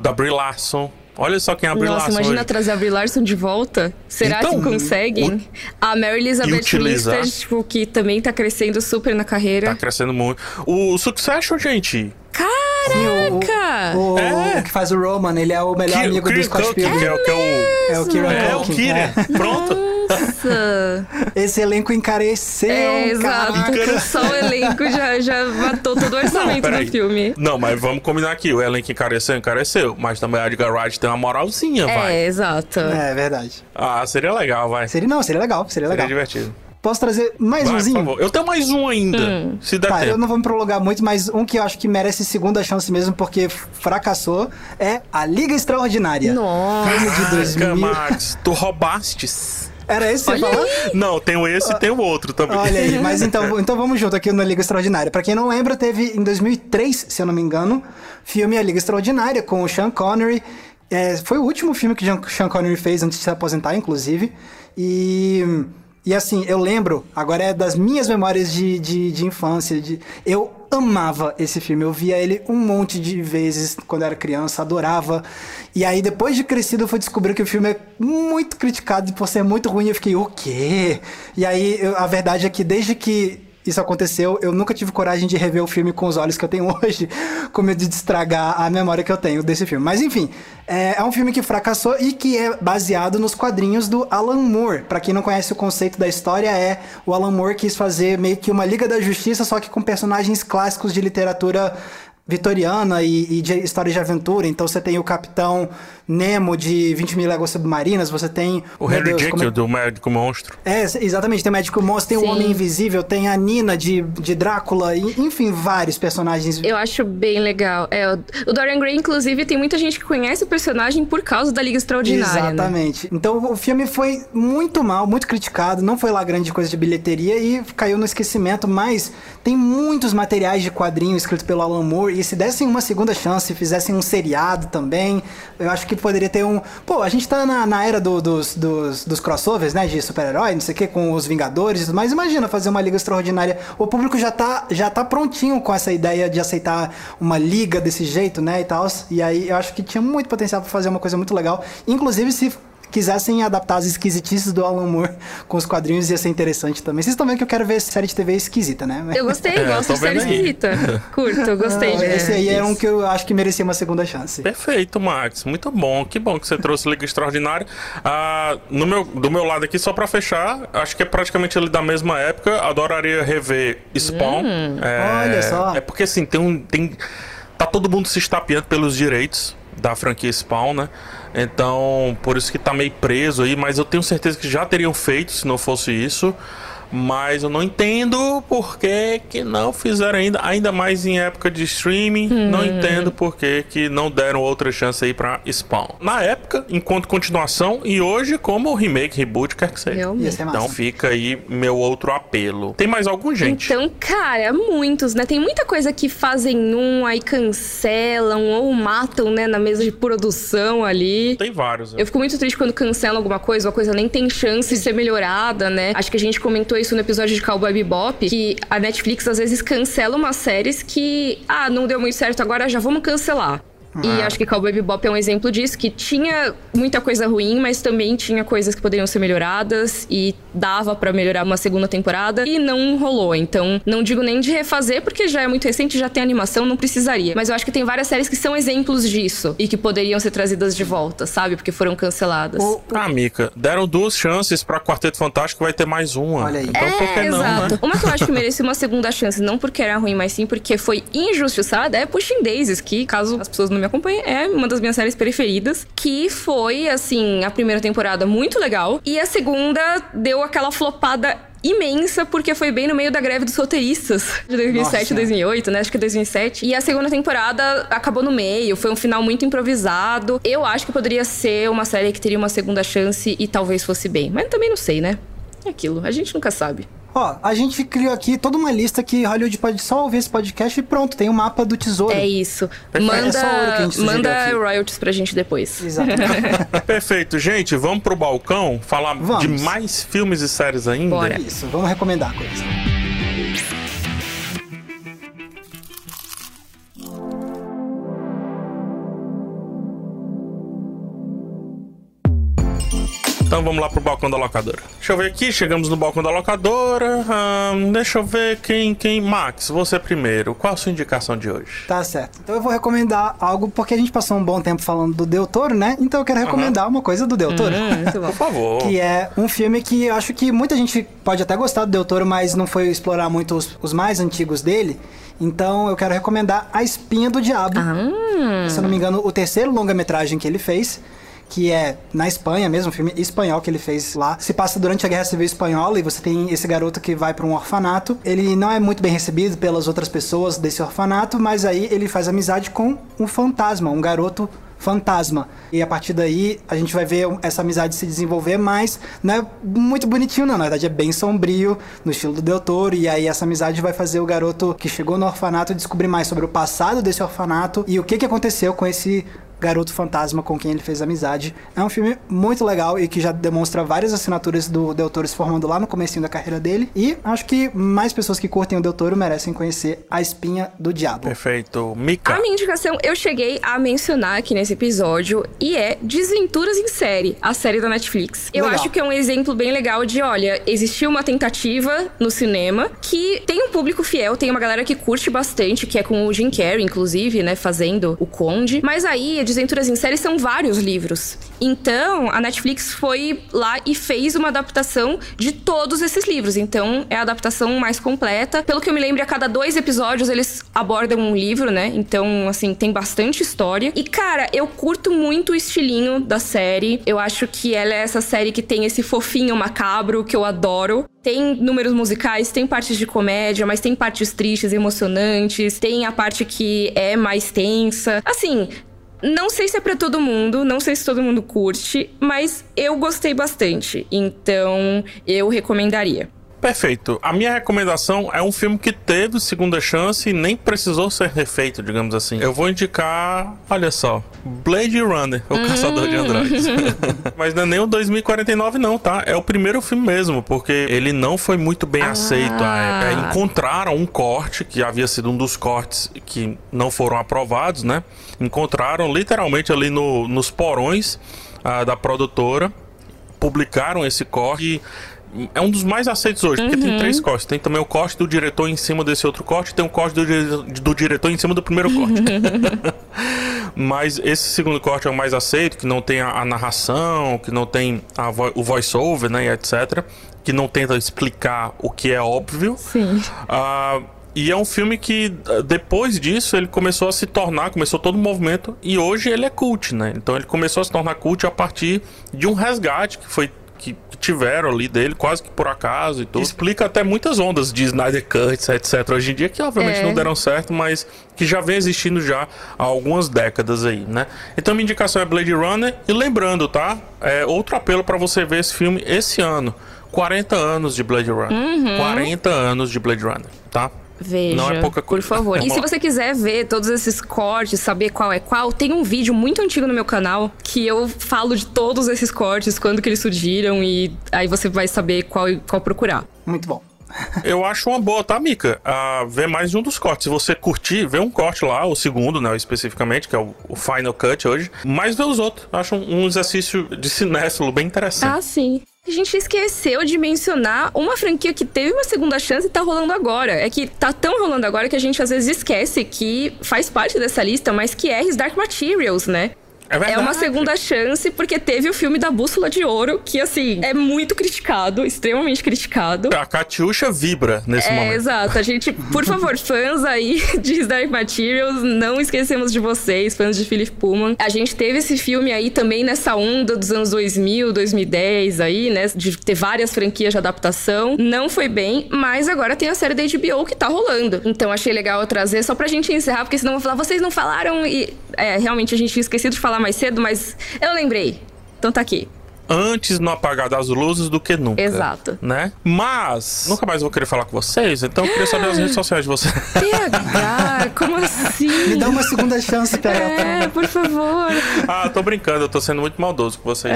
da Brie Larson... Olha só quem é a Brie Larson. Nossa, imagina hoje. Trazer a Brie Larson de volta. Será que conseguem? A Mary Elizabeth Winstead, tipo, que também tá crescendo super na carreira. Tá crescendo muito. O Succession, gente. Caraca! O que faz o Roman, ele é o melhor amigo do Scott Pilgrim. É o Kieran Culkin. Pronto. Nossa. Esse elenco encareceu. Exato. Só o elenco já matou todo o orçamento do filme. Não, mas vamos combinar aqui. O elenco encareceu. Mas também a Edgar Wright tem uma moralzinha, vai. É, exato. É verdade. Ah, seria legal, vai. Seria legal. Seria divertido. Posso trazer mais umzinho? Por favor. Eu tenho mais um ainda, se der tempo. Eu não vou me prolongar muito, mas um que eu acho que merece segunda chance mesmo, porque fracassou, é A Liga Extraordinária. Nossa! Caraca, de 2000. Max, tu roubastes. Era esse que você falou? Não, tem esse e tem o outro também. Olha aí, mas então vamos junto aqui no Liga Extraordinária. Pra quem não lembra, teve em 2003, se eu não me engano, filme A Liga Extraordinária com o Sean Connery. Foi o último filme que o Sean Connery fez antes de se aposentar, inclusive. E assim, eu lembro, agora é das minhas memórias de infância. Eu amava esse filme, eu via ele um monte de vezes quando eu era criança, adorava. E aí, depois de crescido, eu fui descobrir que o filme é muito criticado por ser muito ruim. Eu fiquei, o quê? E aí, a verdade é que desde que isso aconteceu, eu nunca tive coragem de rever o filme com os olhos que eu tenho hoje, com medo de estragar a memória que eu tenho desse filme. Mas enfim, é um filme que fracassou e que é baseado nos quadrinhos do Alan Moore. Pra quem não conhece o conceito da história, o Alan Moore quis fazer meio que uma Liga da Justiça, só que com personagens clássicos de literatura vitoriana e de história de aventura. Então você tem o Capitão Nemo de 20 mil Léguas Submarinas, você tem... O Harry Jekyll do Médico Monstro. É, exatamente, tem o Médico Monstro, tem o Homem Invisível, tem a Nina de Drácula, e, enfim, vários personagens. Eu acho bem legal. O Dorian Gray, inclusive, tem muita gente que conhece o personagem por causa da Liga Extraordinária. Exatamente. Né? Então o filme foi muito mal, muito criticado, não foi lá grande coisa de bilheteria e caiu no esquecimento, mas tem muitos materiais de quadrinho escrito pelo Alan Moore. E se dessem uma segunda chance, fizessem um seriado também, eu acho que poderia ter um... Pô, a gente tá na era dos crossovers, né? De super-herói, não sei o que, com os Vingadores, mas imagina fazer uma Liga Extraordinária. O público já tá prontinho com essa ideia de aceitar uma liga desse jeito, né? E tal. E aí eu acho que tinha muito potencial pra fazer uma coisa muito legal. Inclusive, se quisessem adaptar as esquisitices do Alan Moore com os quadrinhos, ia ser interessante também. Vocês estão vendo que eu quero ver série de TV esquisita, né? Eu gostei, gosto de série esquisita. Curto, eu gostei. Esse aí é um que eu acho que merecia uma segunda chance. Perfeito, Max. Muito bom. Que bom que você trouxe Liga Extraordinária. Do meu lado aqui, só pra fechar, acho que é praticamente ele da mesma época. Adoraria rever Spawn. Olha só. É porque assim, tá todo mundo se estapeando pelos direitos da franquia Spawn, né? Então, por isso que tá meio preso aí, mas eu tenho certeza que já teriam feito se não fosse isso. Mas eu não entendo por que não fizeram ainda mais em época de streaming. Não entendo por que não deram outra chance aí pra Spawn. Na época, enquanto continuação, e hoje como remake, reboot, quer que seja. Então fica aí meu outro apelo. Tem mais algum, gente? Então, cara, muitos, né? Tem muita coisa que fazem aí cancelam ou matam, né? Na mesa de produção ali. Tem vários. Eu fico muito triste quando cancelam alguma coisa, uma coisa nem tem chance de ser melhorada, né? Acho que a gente comentou isso no episódio de Cowboy Bebop, que a Netflix às vezes cancela umas séries que não deu muito certo agora, já vamos cancelar. E acho que Cowboy Bebop é um exemplo disso, que tinha muita coisa ruim, mas também tinha coisas que poderiam ser melhoradas e dava pra melhorar uma segunda temporada e não rolou. Então, não digo nem de refazer, porque já é muito recente, já tem animação, não precisaria. Mas eu acho que tem várias séries que são exemplos disso e que poderiam ser trazidas de volta, sabe? Porque foram canceladas. Mica, deram 2 chances pra Quarteto Fantástico, vai ter mais uma. Olha aí. Então, por que não, exato. Né? Uma que eu acho que merecia uma segunda chance, não porque era ruim, mas sim porque foi injustiçada, é Pushing Daisies, que caso as pessoas não me acompanha, é uma das minhas séries preferidas, que foi, assim, a primeira temporada muito legal, e a segunda deu aquela flopada imensa, porque foi bem no meio da greve dos roteiristas de 2007 e 2008, né? Acho que é 2007. E a segunda temporada acabou no meio, foi um final muito improvisado. Eu acho que poderia ser uma série que teria uma segunda chance e talvez fosse bem. Mas também não sei, né? É aquilo, a gente nunca sabe. A gente criou aqui toda uma lista que Hollywood pode só ouvir esse podcast e pronto, tem o mapa do tesouro. É isso. Manda royalties pra gente depois. Exatamente. Perfeito, gente, vamos pro balcão falar de mais filmes e séries ainda? Bora. Isso, vamos recomendar a coisa. Então vamos lá pro balcão da locadora. Deixa eu ver aqui, chegamos no balcão da locadora. Deixa eu ver quem... Max, você primeiro. Qual a sua indicação de hoje? Tá certo. Então eu vou recomendar algo, porque a gente passou um bom tempo falando do Del Toro, né? Então eu quero recomendar uma coisa do Del Toro. Por favor. Que é um filme que eu acho que muita gente pode até gostar do Del Toro, mas não foi explorar muito os mais antigos dele. Então eu quero recomendar A Espinha do Diabo. Se eu não me engano, o 3º longa-metragem que ele fez, que é na Espanha mesmo, um filme espanhol que ele fez lá. Se passa durante a Guerra Civil Espanhola e você tem esse garoto que vai pra um orfanato. Ele não é muito bem recebido pelas outras pessoas desse orfanato, mas aí ele faz amizade com um fantasma, um garoto fantasma. E a partir daí, a gente vai ver essa amizade se desenvolver, mas não é muito bonitinho, não. Na verdade, é bem sombrio, no estilo do Del Toro. E aí, essa amizade vai fazer o garoto que chegou no orfanato descobrir mais sobre o passado desse orfanato e o que aconteceu com esse garoto fantasma com quem ele fez amizade. É um filme muito legal e que já demonstra várias assinaturas do Del Toro se formando lá no comecinho da carreira dele. E acho que mais pessoas que curtem o Del Toro merecem conhecer A Espinha do Diabo. Perfeito. Mica. A minha indicação eu cheguei a mencionar aqui nesse episódio e é Desventuras em Série, a série da Netflix. Legal. Eu acho que é um exemplo bem legal de, olha, existiu uma tentativa no cinema que tem um público fiel, tem uma galera que curte bastante, que é com o Jim Carrey, inclusive, né, fazendo o Conde. Mas aí, Desventuras em Série são vários livros. Então, a Netflix foi lá e fez uma adaptação de todos esses livros. Então, é a adaptação mais completa. Pelo que eu me lembro, a cada 2 episódios eles abordam um livro, né? Então, assim, tem bastante história. E, cara, eu curto muito o estilinho da série. Eu acho que ela é essa série que tem esse fofinho macabro que eu adoro. Tem números musicais, tem partes de comédia, mas tem partes tristes, emocionantes. Tem a parte que é mais tensa. Assim... Não sei se é pra todo mundo, não sei se todo mundo curte, mas eu gostei bastante, então eu recomendaria. Perfeito. A minha recomendação é um filme que teve segunda chance e nem precisou ser refeito, digamos assim. Eu vou indicar, olha só, Blade Runner, O Caçador de Androides. Mas não é nem o 2049 não, tá? É o primeiro filme mesmo, porque ele não foi muito bem aceito à época. Encontraram um corte, que havia sido um dos cortes que não foram aprovados, né? Encontraram literalmente ali nos porões da produtora, publicaram esse corte e... É um dos mais aceitos hoje, porque tem 3 cortes. Tem também o corte do diretor em cima desse outro corte, tem o corte do diretor em cima do primeiro corte. Mas esse segundo corte é o mais aceito, que não tem a narração, que não tem o voice-over, né, e etc. Que não tenta explicar o que é óbvio. Sim. E é um filme que, depois disso, ele começou a se tornar, começou todo o movimento, e hoje ele é cult, né? Então ele começou a se tornar cult a partir de um resgate que foi... que tiveram ali dele, quase que por acaso e tudo. Explica até muitas ondas de Snyder Cuts, etc. Hoje em dia, que obviamente não deram certo, mas que já vem existindo já há algumas décadas aí, né? Então, minha indicação é Blade Runner. E lembrando, tá? É outro apelo pra você ver esse filme esse ano. 40 anos de Blade Runner. 40 anos de Blade Runner, tá? Veja, não é pouca coisa, por favor. E se você quiser ver todos esses cortes, saber qual é qual, tem um vídeo muito antigo no meu canal que eu falo de todos esses cortes, quando que eles surgiram, e aí você vai saber qual procurar. Muito bom. Eu acho uma boa, tá, Mica? Ver mais de um dos cortes. Se você curtir, vê um corte lá, o segundo, né, especificamente, que é o Final Cut hoje, mas vê os outros. Acho um exercício de cinéfilo bem interessante. Ah, sim. A gente esqueceu de mencionar uma franquia que teve uma segunda chance e tá rolando agora. É que tá tão rolando agora que a gente às vezes esquece que faz parte dessa lista, mas que é His Dark Materials, né? É verdade. É uma segunda chance porque teve o filme da Bússola de Ouro, que assim, é muito criticado, extremamente criticado. A Catiuxa vibra nesse momento. É, exato. A gente, por favor, fãs aí de His Dark Materials, não esquecemos de vocês, fãs de Philip Pullman. A gente teve esse filme aí também nessa onda dos anos 2000, 2010 aí, né, de ter várias franquias de adaptação. Não foi bem, mas agora tem a série da HBO que tá rolando. Então achei legal eu trazer só pra gente encerrar, porque senão eu vou falar, vocês não falaram e... realmente a gente tinha esquecido de falar mais cedo, mas eu lembrei. Então tá aqui. Antes no apagar das luzes do que nunca. Exato. Né? Mas nunca mais vou querer falar com vocês, então eu queria saber as redes sociais de vocês. PH, como assim? Me dá uma segunda chance, PH. Por favor. Tô brincando, eu tô sendo muito maldoso com vocês.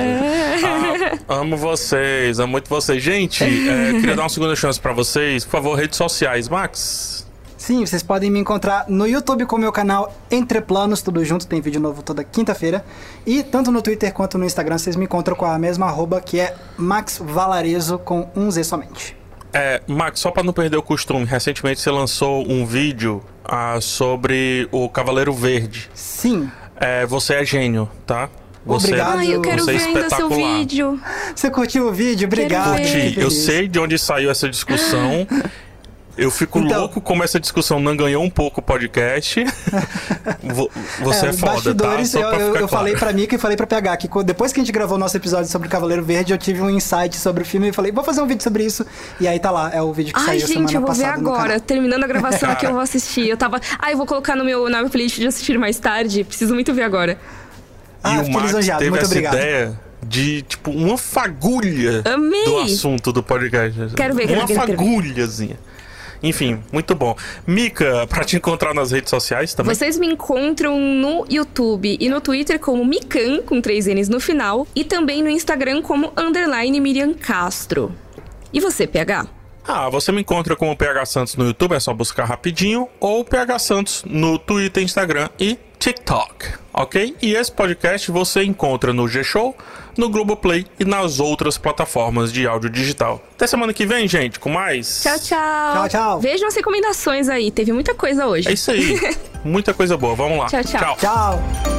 Amo vocês, amo muito vocês. Gente, queria dar uma segunda chance pra vocês. Por favor, redes sociais, Max. Sim, vocês podem me encontrar no YouTube com o meu canal Entre Planos, tudo junto, tem vídeo novo toda quinta-feira. E tanto no Twitter quanto no Instagram, vocês me encontram com a mesma @ que é Max Valarezo, com um Z somente. Max, só pra não perder o costume, recentemente você lançou um vídeo sobre o Cavaleiro Verde. Sim. Você é gênio, tá? Obrigado. Ai, eu quero ver ainda seu vídeo. Você curtiu o vídeo? Obrigado. Curti. Eu sei de onde saiu essa discussão. Eu fico louco como essa discussão não ganhou um pouco o podcast. Você é foda, tá? Eu falei pra Mica e falei pra PH que depois que a gente gravou o nosso episódio sobre o Cavaleiro Verde, eu tive um insight sobre o filme e falei, vou fazer um vídeo sobre isso. E aí tá lá, é o vídeo que saiu semana passada. Ai, gente, eu vou ver agora. Terminando a gravação aqui, eu vou assistir. Eu vou colocar na minha playlist de assistir mais tarde. Preciso muito ver agora. E o Max teve muito essa ideia de, tipo, uma fagulha do assunto do podcast. Quero ver. Uma fagulhazinha. Enfim, muito bom. Mica, pra te encontrar nas redes sociais também. Vocês me encontram no YouTube e no Twitter como Mican, com 3 N's no final. E também no Instagram como _MiriamCastro. E você, PH? Ah, você me encontra como PH Santos no YouTube, é só buscar rapidinho. Ou PH Santos no Twitter, Instagram e TikTok, ok? E esse podcast você encontra no G-Show, no Globoplay e nas outras plataformas de áudio digital. Até semana que vem, gente, com mais... Tchau, tchau. Tchau, tchau. Vejam as recomendações aí, teve muita coisa hoje. É isso aí, muita coisa boa, vamos lá. Tchau, tchau. Tchau. Tchau.